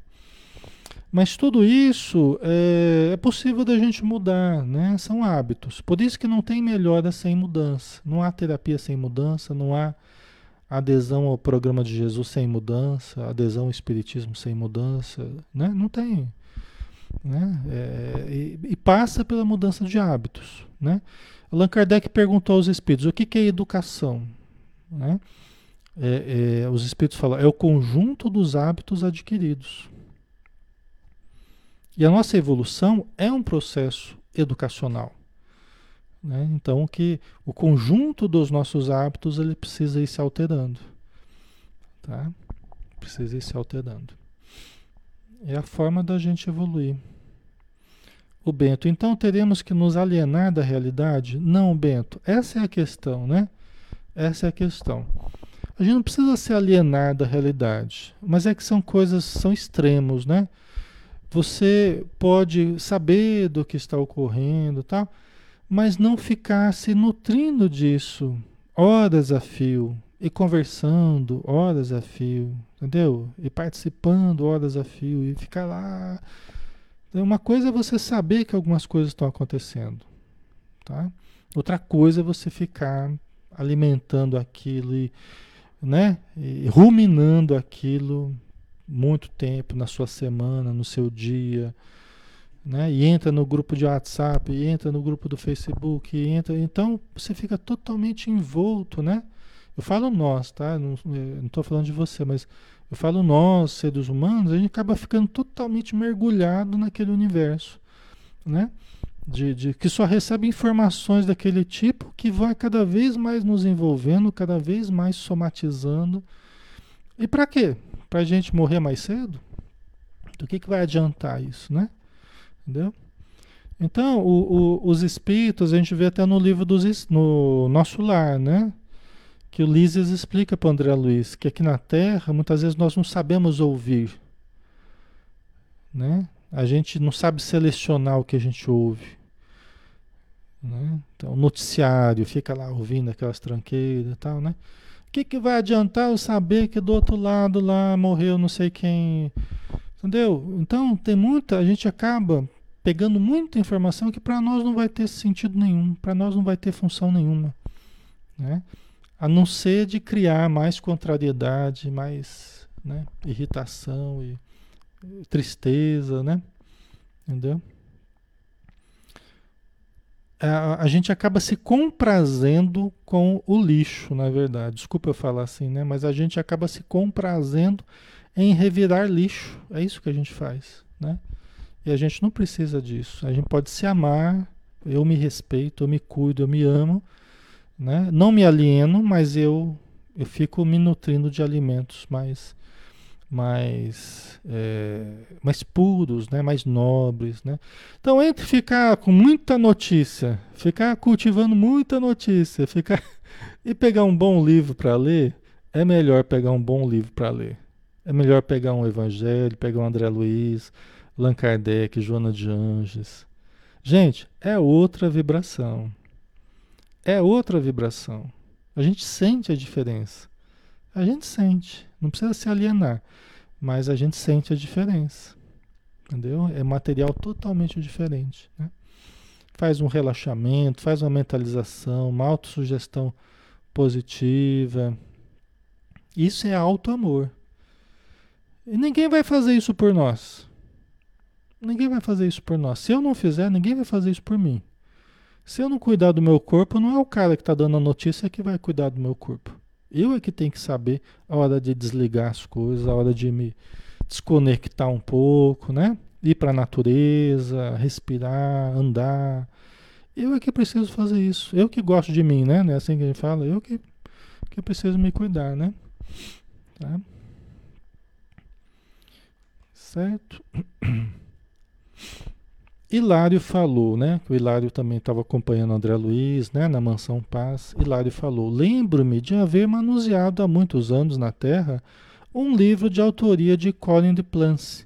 Mas tudo isso é possível da gente mudar, né? São hábitos. Por isso que não tem melhora sem mudança. Não há terapia sem mudança, não há adesão ao programa de Jesus sem mudança, adesão ao espiritismo sem mudança, né? Não tem, né? E passa pela mudança de hábitos, né? Allan Kardec perguntou aos espíritos, o que é educação? Né? Os espíritos falam, é o conjunto dos hábitos adquiridos. E a nossa evolução é um processo educacional, né? Então, que o conjunto dos nossos hábitos, ele precisa ir se alterando, tá? Precisa ir se alterando. É a forma da gente evoluir. O Bento, então teremos que nos alienar da realidade? Não, Bento, essa é a questão, né? Essa é a questão. A gente não precisa se alienar da realidade, mas é que são coisas, são extremos, né? Você pode saber do que está ocorrendo, tal, mas não ficar se nutrindo disso horas a fio e conversando horas a fio, entendeu? E participando horas a fio e ficar lá. Uma coisa é você saber que algumas coisas estão acontecendo, tá? Outra coisa é você ficar alimentando aquilo e, né, e ruminando aquilo muito tempo na sua semana, no seu dia, né? E entra no grupo de WhatsApp, e entra no grupo do Facebook, e entra, então você fica totalmente envolto, né? Eu falo nós, tá? Não estou falando de você, mas eu falo nós, seres humanos, a gente acaba ficando totalmente mergulhado naquele universo, né? Que só recebe informações daquele tipo que vai cada vez mais nos envolvendo, cada vez mais somatizando. E para quê? Para a gente morrer mais cedo? Do que vai adiantar isso, né? Entendeu? Então, os espíritos, a gente vê até no livro no Nosso Lar, né? Que o Lises explica para o André Luiz que aqui na Terra, muitas vezes nós não sabemos ouvir, né? A gente não sabe selecionar o que a gente ouve, né? Então, o noticiário fica lá ouvindo aquelas tranqueiras e tal, né? O que vai adiantar eu saber que do outro lado lá morreu não sei quem, entendeu? Então tem muita, a gente acaba pegando muita informação que para nós não vai ter sentido nenhum, para nós não vai ter função nenhuma, né? A não ser de criar mais contrariedade, mais, né, irritação e tristeza, né? Entendeu? A gente acaba se comprazendo com o lixo, na verdade. Desculpa eu falar assim, né? Mas a gente acaba se comprazendo em revirar lixo. É isso que a gente faz, né? E a gente não precisa disso. A gente pode se amar, eu me respeito, eu me cuido, eu me amo, né? Não me alieno, mas eu fico me nutrindo de alimentos mais puros, né? Mais nobres, né? Então, entre ficar com muita notícia, ficar cultivando muita notícia, ficar e pegar um bom livro para ler, é melhor pegar um bom livro para ler. É melhor pegar um Evangelho, pegar um André Luiz, Allan Kardec, Joana de Anges. Gente, é outra vibração. É outra vibração. A gente sente a diferença. A gente sente. Não precisa se alienar, mas a gente sente a diferença, entendeu? É material totalmente diferente, né? Faz um relaxamento, faz uma mentalização, uma autossugestão positiva. Isso é auto-amor. E ninguém vai fazer isso por nós. Ninguém vai fazer isso por nós. Se eu não fizer, ninguém vai fazer isso por mim. Se eu não cuidar do meu corpo, não é o cara que está dando a notícia que vai cuidar do meu corpo. Eu é que tenho que saber a hora de desligar as coisas, a hora de me desconectar um pouco, né? Ir para a natureza, respirar, andar. Eu é que preciso fazer isso. Eu que gosto de mim, né? É assim que a gente fala. Eu que preciso me cuidar, né? Tá? Certo? Hilário falou, né? O Hilário também estava acompanhando o André Luiz, né? Na Mansão Paz. Hilário falou: lembro-me de haver manuseado há muitos anos na Terra um livro de autoria de Collin de Plancy,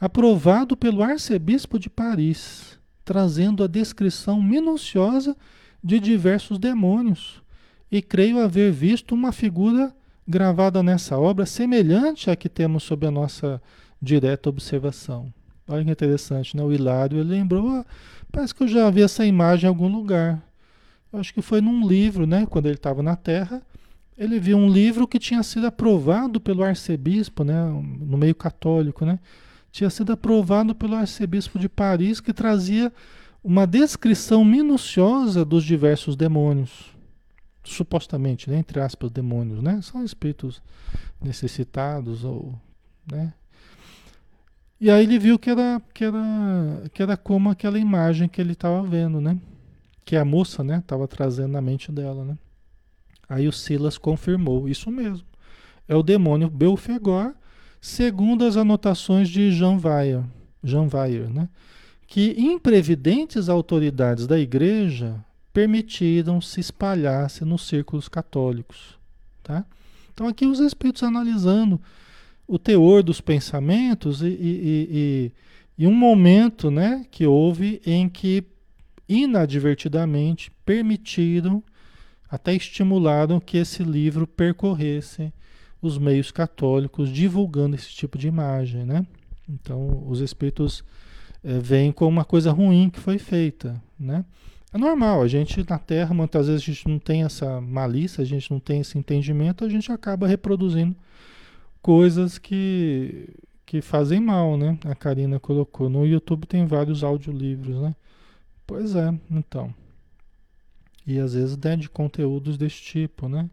aprovado pelo arcebispo de Paris, trazendo a descrição minuciosa de diversos demônios. E creio haver visto uma figura gravada nessa obra semelhante à que temos sob a nossa direta observação. Olha que interessante, né? O Hilário, ele lembrou, parece que eu já vi essa imagem em algum lugar. Eu acho que foi num livro, né? Quando ele estava na Terra, ele viu um livro que tinha sido aprovado pelo arcebispo, né? No meio católico, né? Tinha sido aprovado pelo arcebispo de Paris, que trazia uma descrição minuciosa dos diversos demônios. Supostamente, né? Entre aspas, demônios, né? São espíritos necessitados ou, né? E aí ele viu que era como aquela imagem que ele estava vendo, né? Que a moça, né, estava trazendo na mente dela, né? Aí o Silas confirmou, isso mesmo. É o demônio Belfegor, segundo as anotações de Jean Wier, né? Que imprevidentes autoridades da igreja permitiram se espalhasse nos círculos católicos, tá? Então aqui os espíritos analisando o teor dos pensamentos e um momento, né, que houve em que inadvertidamente permitiram, até estimularam que esse livro percorresse os meios católicos divulgando esse tipo de imagem, né? Então os espíritos veem como uma coisa ruim que foi feita, né? É normal, a gente na Terra muitas vezes a gente não tem essa malícia, a gente não tem esse entendimento, a gente acaba reproduzindo coisas que fazem mal, né? A Karina colocou. No YouTube tem vários audiolivros, né? Pois é, então. E às vezes é de conteúdos desse tipo, né?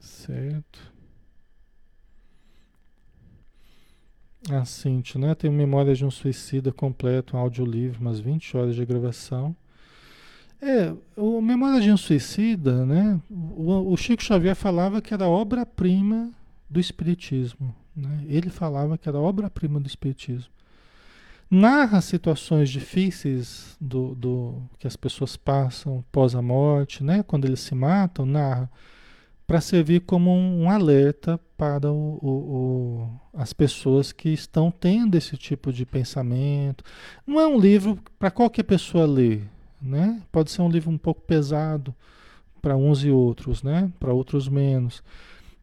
Certo. A Cíntia, né? Tem Memórias de um Suicida completo, um audiolivro, umas 20 horas de gravação. O Memória de um Suicida, né? O Chico Xavier falava que era obra-prima do Espiritismo, né? Ele falava que era obra-prima do Espiritismo. Narra situações difíceis que as pessoas passam pós a morte, né? Quando eles se matam, narra para servir como um alerta para as pessoas que estão tendo esse tipo de pensamento. Não é um livro para qualquer pessoa ler, né? Pode ser um livro um pouco pesado para uns e outros, né? Para outros menos,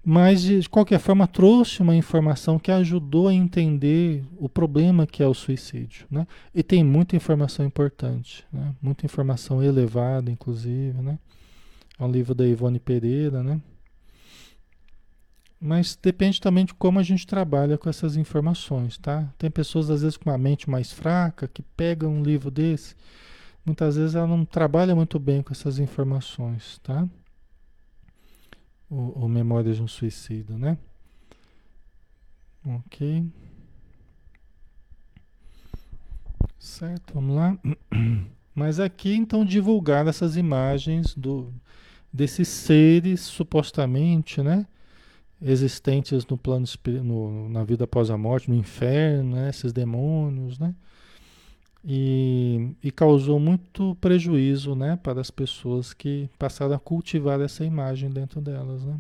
mas de qualquer forma trouxe uma informação que ajudou a entender o problema que é o suicídio, né? E tem muita informação importante, né? Muita informação elevada, inclusive, né? É um livro da Ivone Pereira, né? Mas depende também de como a gente trabalha com essas informações, tá? Tem pessoas às vezes com uma mente mais fraca que pegam um livro desse. Muitas vezes ela não trabalha muito bem com essas informações, tá? O Memórias de um Suicida, né? Ok. Certo, vamos lá. Mas aqui, então, divulgar essas imagens desses seres, supostamente, né? Existentes no plano na vida após a morte, no inferno, né? Esses demônios, né? E causou muito prejuízo, né, para as pessoas que passaram a cultivar essa imagem dentro delas, né?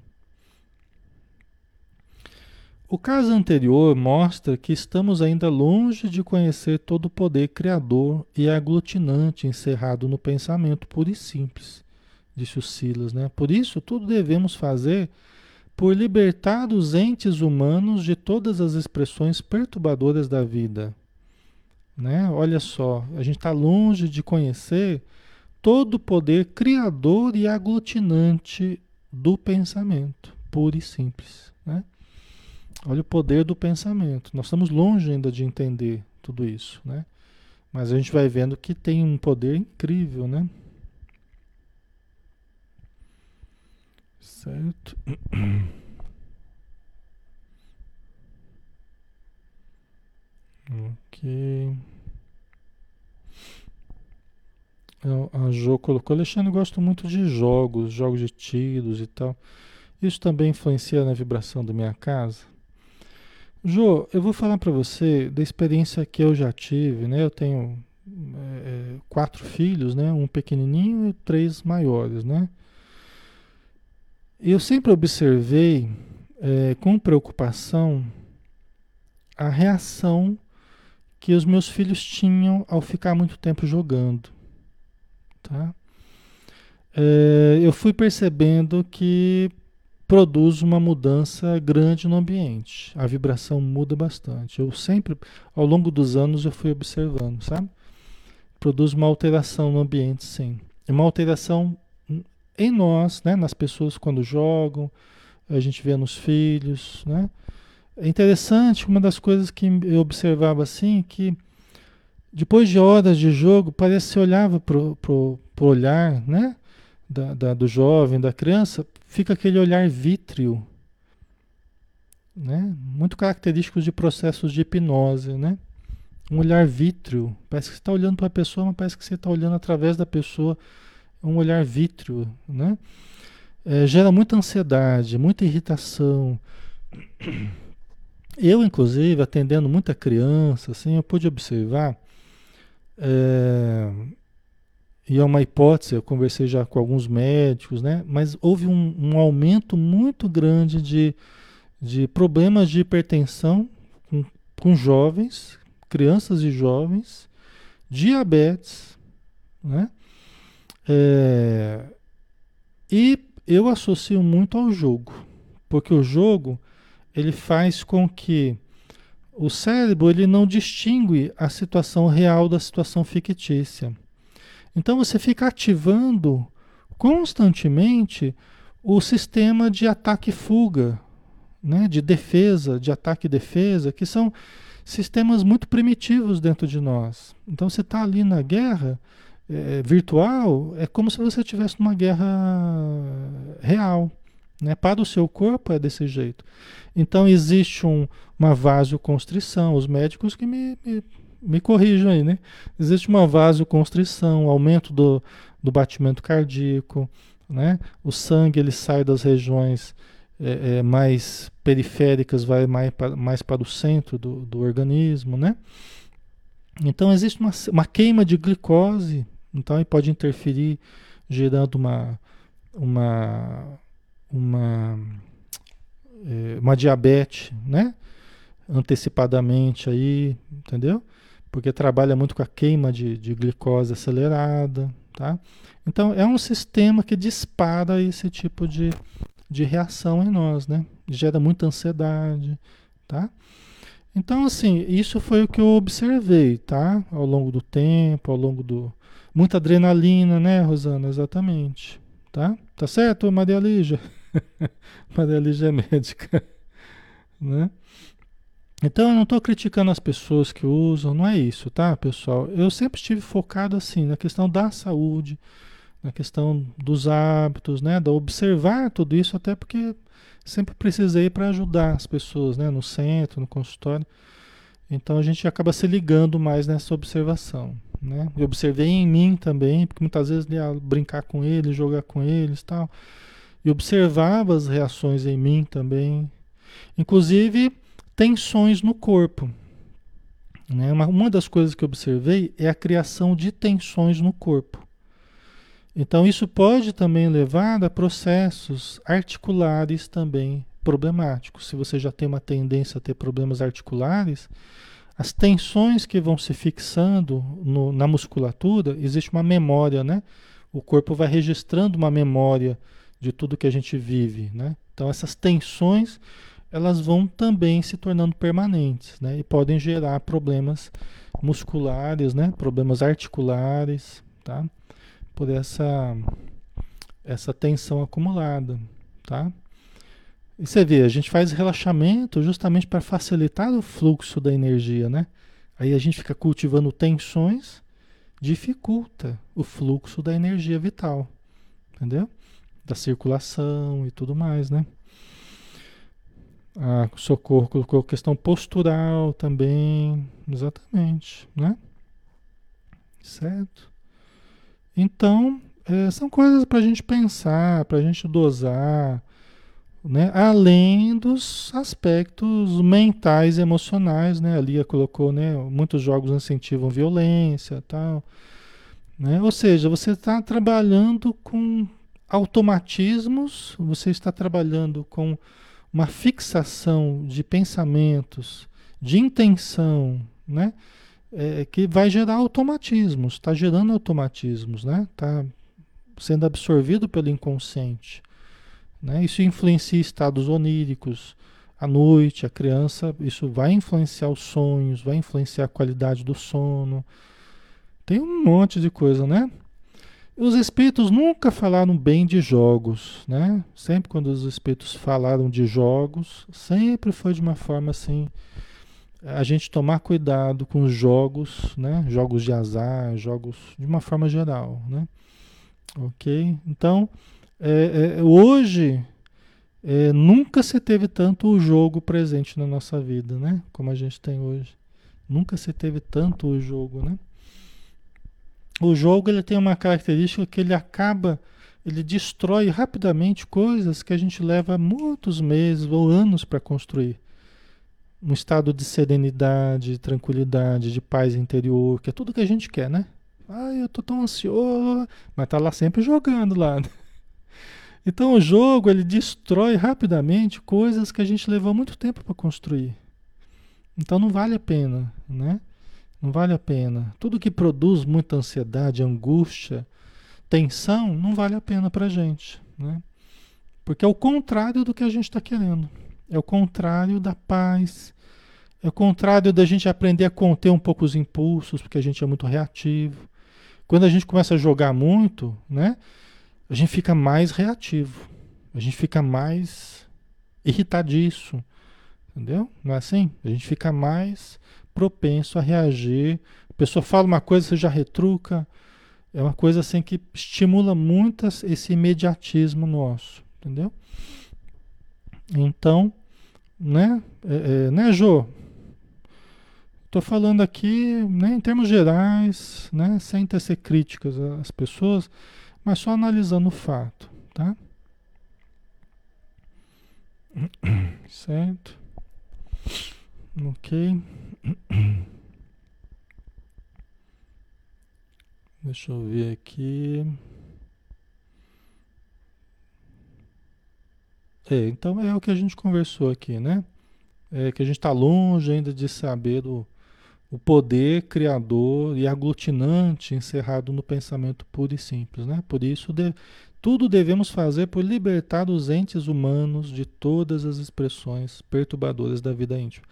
O caso anterior mostra que estamos ainda longe de conhecer todo o poder criador e aglutinante encerrado no pensamento puro e simples, disse o Silas, né? Por isso, tudo devemos fazer por libertar os entes humanos de todas as expressões perturbadoras da vida. Né? Olha só, a gente está longe de conhecer todo o poder criador e aglutinante do pensamento, puro e simples, né? Olha o poder do pensamento, nós estamos longe ainda de entender tudo isso, né? Mas a gente vai vendo que tem um poder incrível, né? Certo. Ok. A Jo colocou: Alexandre, eu gosto muito de jogos, jogos de tiros e tal. Isso também influencia na vibração da minha casa? Jo, eu vou falar para você da experiência que eu já tive, né? Eu tenho 4 filhos, né? Um pequenininho e 3 maiores, né? Eu sempre observei com preocupação a reação que os meus filhos tinham ao ficar muito tempo jogando, tá? Eu fui percebendo que produz uma mudança grande no ambiente. A vibração muda bastante. Eu sempre, ao longo dos anos, eu fui observando, sabe? Produz uma alteração no ambiente, sim. Uma alteração em nós, né? Nas pessoas quando jogam, a gente vê nos filhos, né? É interessante, uma das coisas que eu observava assim, que depois de horas de jogo, parece que se olhava pro olhar, né? Do jovem, da criança, fica aquele olhar vítreo, né? Muito característico de processos de hipnose, né? Um olhar vítreo, parece que você está olhando para a pessoa, mas parece que você está olhando através da pessoa, um olhar vítreo, né? Gera muita ansiedade, muita irritação. Eu, inclusive, atendendo muita criança, assim, eu pude observar, e é uma hipótese, eu conversei já com alguns médicos, né? Mas houve um aumento muito grande de problemas de hipertensão com jovens, crianças e jovens, diabetes, né? E eu associo muito ao jogo, porque o jogo ele faz com que o cérebro ele não distingue a situação real da situação fictícia. Então você fica ativando constantemente o sistema de ataque e fuga, né? De defesa, de ataque e defesa, que são sistemas muito primitivos dentro de nós. Então você está ali na guerra virtual, é como se você estivesse numa guerra real, né? Para o seu corpo é desse jeito. Então existe uma vasoconstrição, os médicos que me corrijam aí, né? Existe uma vasoconstrição, aumento do batimento cardíaco, né? O sangue ele sai das regiões mais periféricas, vai mais para o centro do organismo, né? Então existe uma queima de glicose, então ele pode interferir gerando uma diabetes, né? Antecipadamente aí, entendeu? Porque trabalha muito com a queima de glicose acelerada, tá? Então é um sistema que dispara esse tipo de reação em nós, né? Gera muita ansiedade, tá? Então assim, isso foi o que eu observei, tá? Ao longo do tempo, ao longo do... Muita adrenalina, né, Rosana? Exatamente, tá? Tá certo, Maria Lígia? Maria Lígia é médica, né? Então eu não estou criticando as pessoas que usam, não é isso, tá, pessoal? Eu sempre estive focado assim na questão da saúde, na questão dos hábitos, né? Da observar tudo isso, até porque sempre precisei para ajudar as pessoas, né? No centro, no consultório. Então a gente acaba se ligando mais nessa observação, né? Eu observei em mim também, porque muitas vezes ia brincar com eles, jogar com eles e tal. E observava as reações em mim também. Inclusive tensões no corpo, né? Uma das coisas que eu observei é a criação de tensões no corpo. Então isso pode também levar a processos articulares também problemáticos. Se você já tem uma tendência a ter problemas articulares, as tensões que vão se fixando na musculatura, existe uma memória, né? O corpo vai registrando uma memória de tudo que a gente vive, né? Então essas tensões elas vão também se tornando permanentes, né? E podem gerar problemas musculares, né? Problemas articulares, tá? Por essa tensão acumulada, tá? E você vê, a gente faz relaxamento justamente para facilitar o fluxo da energia, né? Aí a gente fica cultivando tensões, dificulta o fluxo da energia vital, entendeu? da circulação e tudo mais, né? Ah, o Socorro colocou questão postural também, exatamente, né? Certo? Então, são coisas para a gente pensar, para a gente dosar, né? Além dos aspectos mentais e emocionais, né? A Lia colocou, né? Muitos jogos incentivam violência, tal, né? Ou seja, você está trabalhando com automatismos, você está trabalhando com uma fixação de pensamentos, de intenção, né? Que vai gerar automatismos, está gerando automatismos, né? Está sendo absorvido pelo inconsciente, né? Isso influencia estados oníricos à noite, a criança, isso vai influenciar os sonhos, vai influenciar a qualidade do sono, tem um monte de coisa, né? Os espíritos nunca falaram bem de jogos, né? Sempre quando os espíritos falaram de jogos, sempre foi de uma forma assim, a gente tomar cuidado com os jogos, né? Jogos de azar, jogos de uma forma geral, né? Ok? Então, hoje, nunca se teve tanto o jogo presente na nossa vida, né? Como a gente tem hoje. Nunca se teve tanto o jogo, né? O jogo, ele tem uma característica que ele acaba, ele destrói rapidamente coisas que a gente leva muitos meses ou anos para construir. Um estado de serenidade, de tranquilidade, de paz interior, que é tudo que a gente quer, né? Ah, eu tô tão ansioso, mas tá lá sempre jogando lá. Então o jogo, ele destrói rapidamente coisas que a gente levou muito tempo para construir. Então não vale a pena, né? Não vale a pena. Tudo que produz muita ansiedade, angústia, tensão, não vale a pena pra gente, né? Porque é o contrário do que a gente está querendo. É o contrário da paz, é o contrário da gente aprender a conter um pouco os impulsos, porque a gente é muito reativo. Quando a gente começa a jogar muito, né, a gente fica mais reativo, a gente fica mais irritadiço, entendeu? Não é assim? A gente fica mais propenso a reagir. A pessoa fala uma coisa, você já retruca. É uma coisa assim que estimula muito esse imediatismo nosso, entendeu? Então, né, né, Jô? Estou falando aqui, né, em termos gerais, né, sem tecer críticas às pessoas, mas só analisando o fato, tá? Certo? Ok. Deixa eu ver aqui. Então é o que a gente conversou aqui, né? Que a gente está longe ainda de saber o poder criador e aglutinante encerrado no pensamento puro e simples, né? Por isso, tudo devemos fazer por libertar os entes humanos de todas as expressões perturbadoras da vida íntima.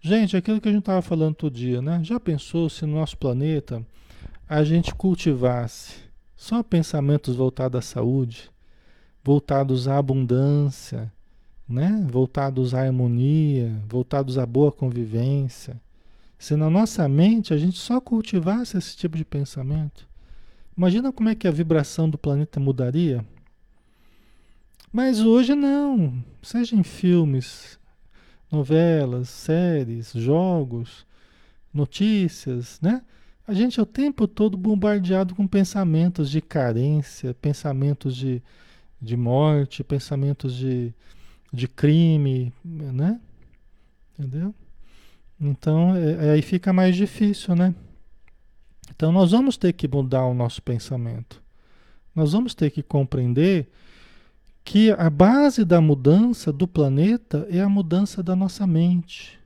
Gente, aquilo que a gente estava falando todo dia, né? Já pensou se no nosso planeta a gente cultivasse só pensamentos voltados à saúde? Voltados à abundância, né? Voltados à harmonia, voltados à boa convivência. Se na nossa mente a gente só cultivasse esse tipo de pensamento, imagina como é que a vibração do planeta mudaria? Mas hoje não, seja em filmes, novelas, séries, jogos, notícias, né? A gente é o tempo todo bombardeado com pensamentos de carência, pensamentos de morte, pensamentos de crime, né? Entendeu? Então, aí fica mais difícil, né? Então, nós vamos ter que mudar o nosso pensamento. Nós vamos ter que compreender que a base da mudança do planeta é a mudança da nossa mente,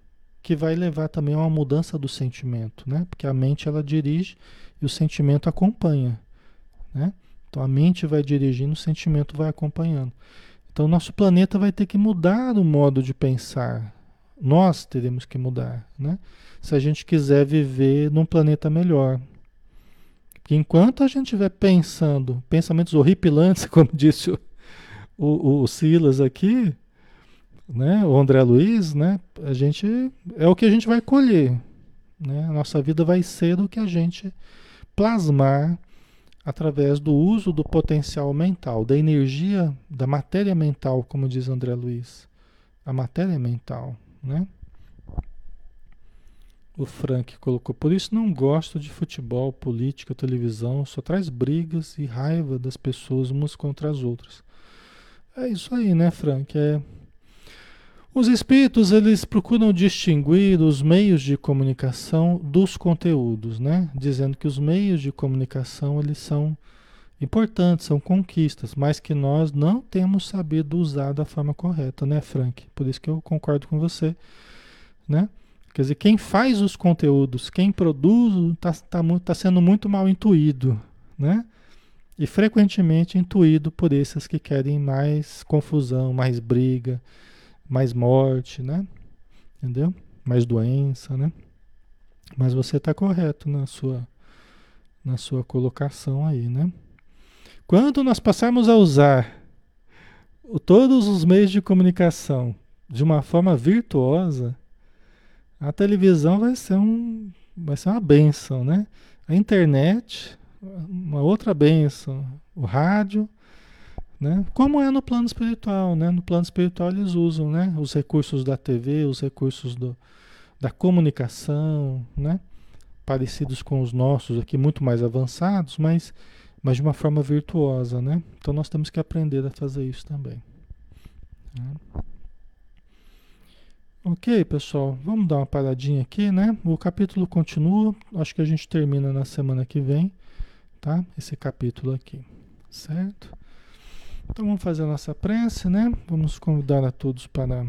que vai levar também a uma mudança do sentimento, né? Porque a mente, ela dirige e o sentimento acompanha, né? Então a mente vai dirigindo, o sentimento vai acompanhando. Então o nosso planeta vai ter que mudar o modo de pensar. Nós teremos que mudar, né? Se a gente quiser viver num planeta melhor. Porque enquanto a gente estiver pensando pensamentos horripilantes, como disse o Silas aqui, né? O André Luiz, né? A gente, é o que a gente vai colher, né? A nossa vida vai ser do que a gente plasmar através do uso do potencial mental, da energia, da matéria mental, como diz André Luiz. A matéria mental, né? O Frank colocou, por isso não gosto de futebol, política, televisão, só traz brigas e raiva das pessoas umas contra as outras. É isso aí, né, Frank? Os espíritos, eles procuram distinguir os meios de comunicação dos conteúdos, né? Dizendo que os meios de comunicação, eles são importantes, são conquistas, mas que nós não temos sabido usar da forma correta, né, Frank? Por isso que eu concordo com você, né? Quer dizer, quem faz os conteúdos, quem produz, tá sendo muito mal intuído, né? E frequentemente intuído por esses que querem mais confusão, mais briga, mais morte, né? Entendeu? Mais doença, né? Mas você está correto na sua colocação aí, né? Quando nós passarmos a usar todos os meios de comunicação de uma forma virtuosa, a televisão vai ser uma bênção, né? A internet, uma outra bênção. O rádio, né? Como é no plano espiritual, né? No plano espiritual eles usam, né? Os recursos da TV, os recursos da comunicação, né? Parecidos com os nossos aqui, muito mais avançados, mas de uma forma virtuosa, né? Então nós temos que aprender a fazer isso também. Né? Ok, pessoal, vamos dar uma paradinha aqui, né? O capítulo continua, acho que a gente termina na semana que vem, tá? Esse capítulo aqui, certo? Então vamos fazer a nossa prece, né? Vamos convidar a todos para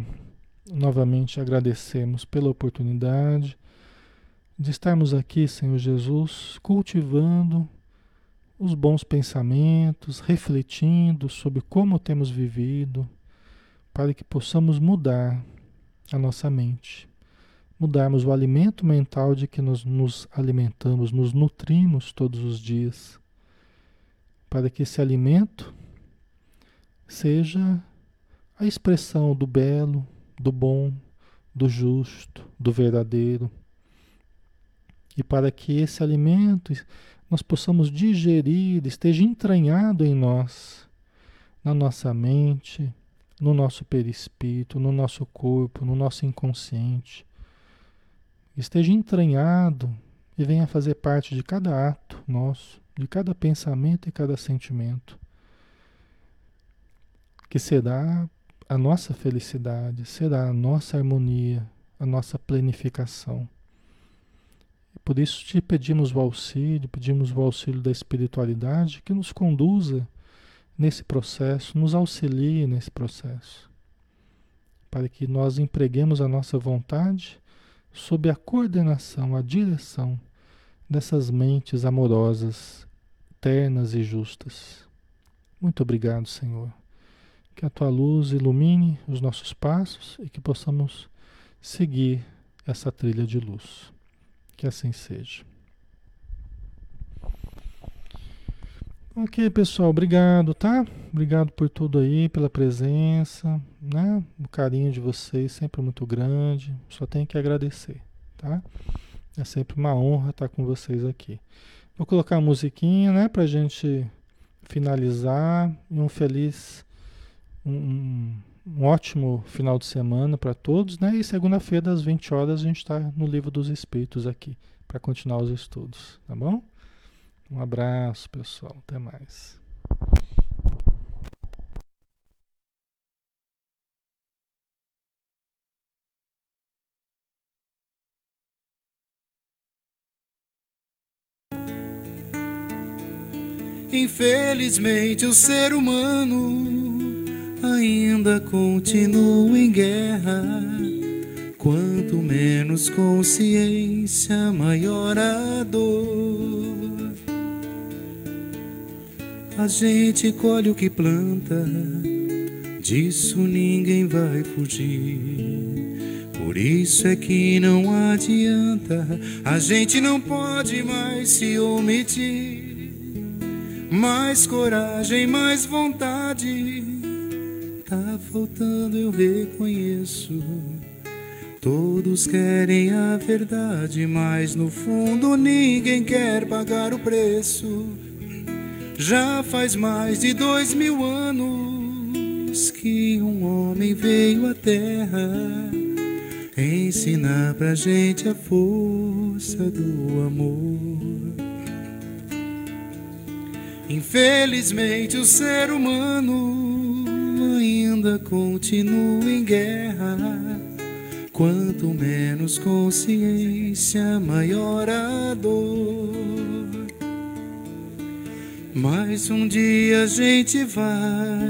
novamente agradecermos pela oportunidade de estarmos aqui, Senhor Jesus, cultivando os bons pensamentos, refletindo sobre como temos vivido, para que possamos mudar a nossa mente, mudarmos o alimento mental de que nos alimentamos, nos nutrimos todos os dias, para que esse alimento seja a expressão do belo, do bom, do justo, do verdadeiro, e para que esse alimento nós possamos digerir, esteja entranhado em nós, na nossa mente, no nosso perispírito, no nosso corpo, no nosso inconsciente, esteja entranhado e venha fazer parte de cada ato nosso, de cada pensamento e cada sentimento, que será a nossa felicidade, será a nossa harmonia, a nossa planificação. E por isso te pedimos o auxílio da espiritualidade que nos conduza nesse processo, nos auxilie nesse processo, para que nós empreguemos a nossa vontade sob a coordenação, a direção dessas mentes amorosas, ternas e justas. Muito obrigado, Senhor. Que a Tua luz ilumine os nossos passos e que possamos seguir essa trilha de luz. Que assim seja. Ok, pessoal, obrigado, tá? Obrigado por tudo aí, pela presença, né? O carinho de vocês sempre muito grande, só tenho que agradecer, tá? É sempre uma honra estar com vocês aqui. Vou colocar a musiquinha, né, pra gente finalizar. Um ótimo final de semana para todos, né? E segunda-feira, às 20 horas, a gente está no Livro dos Espíritos aqui, para continuar os estudos, tá bom? Um abraço, pessoal. Até mais. Infelizmente, o ser humano ainda continua em guerra. Quanto menos consciência, maior a dor. A gente colhe o que planta, disso ninguém vai fugir. Por isso é que não adianta, a gente não pode mais se omitir. Mais coragem, mais vontade, tá faltando, eu reconheço. Todos querem a verdade, mas no fundo ninguém quer pagar o preço. Já faz mais de 2000 anos que um homem veio à terra ensinar pra gente a força do amor. Infelizmente o ser humano ainda continua em guerra. Quanto menos consciência, maior a dor. Mas um dia a gente vai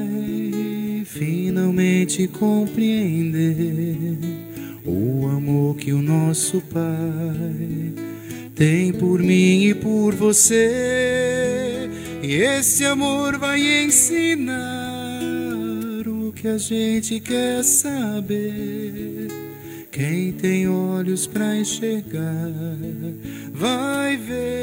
finalmente compreender o amor que o nosso Pai tem por mim e por você. E esse amor vai ensinar o que a gente quer saber. Quem tem olhos pra enxergar vai ver.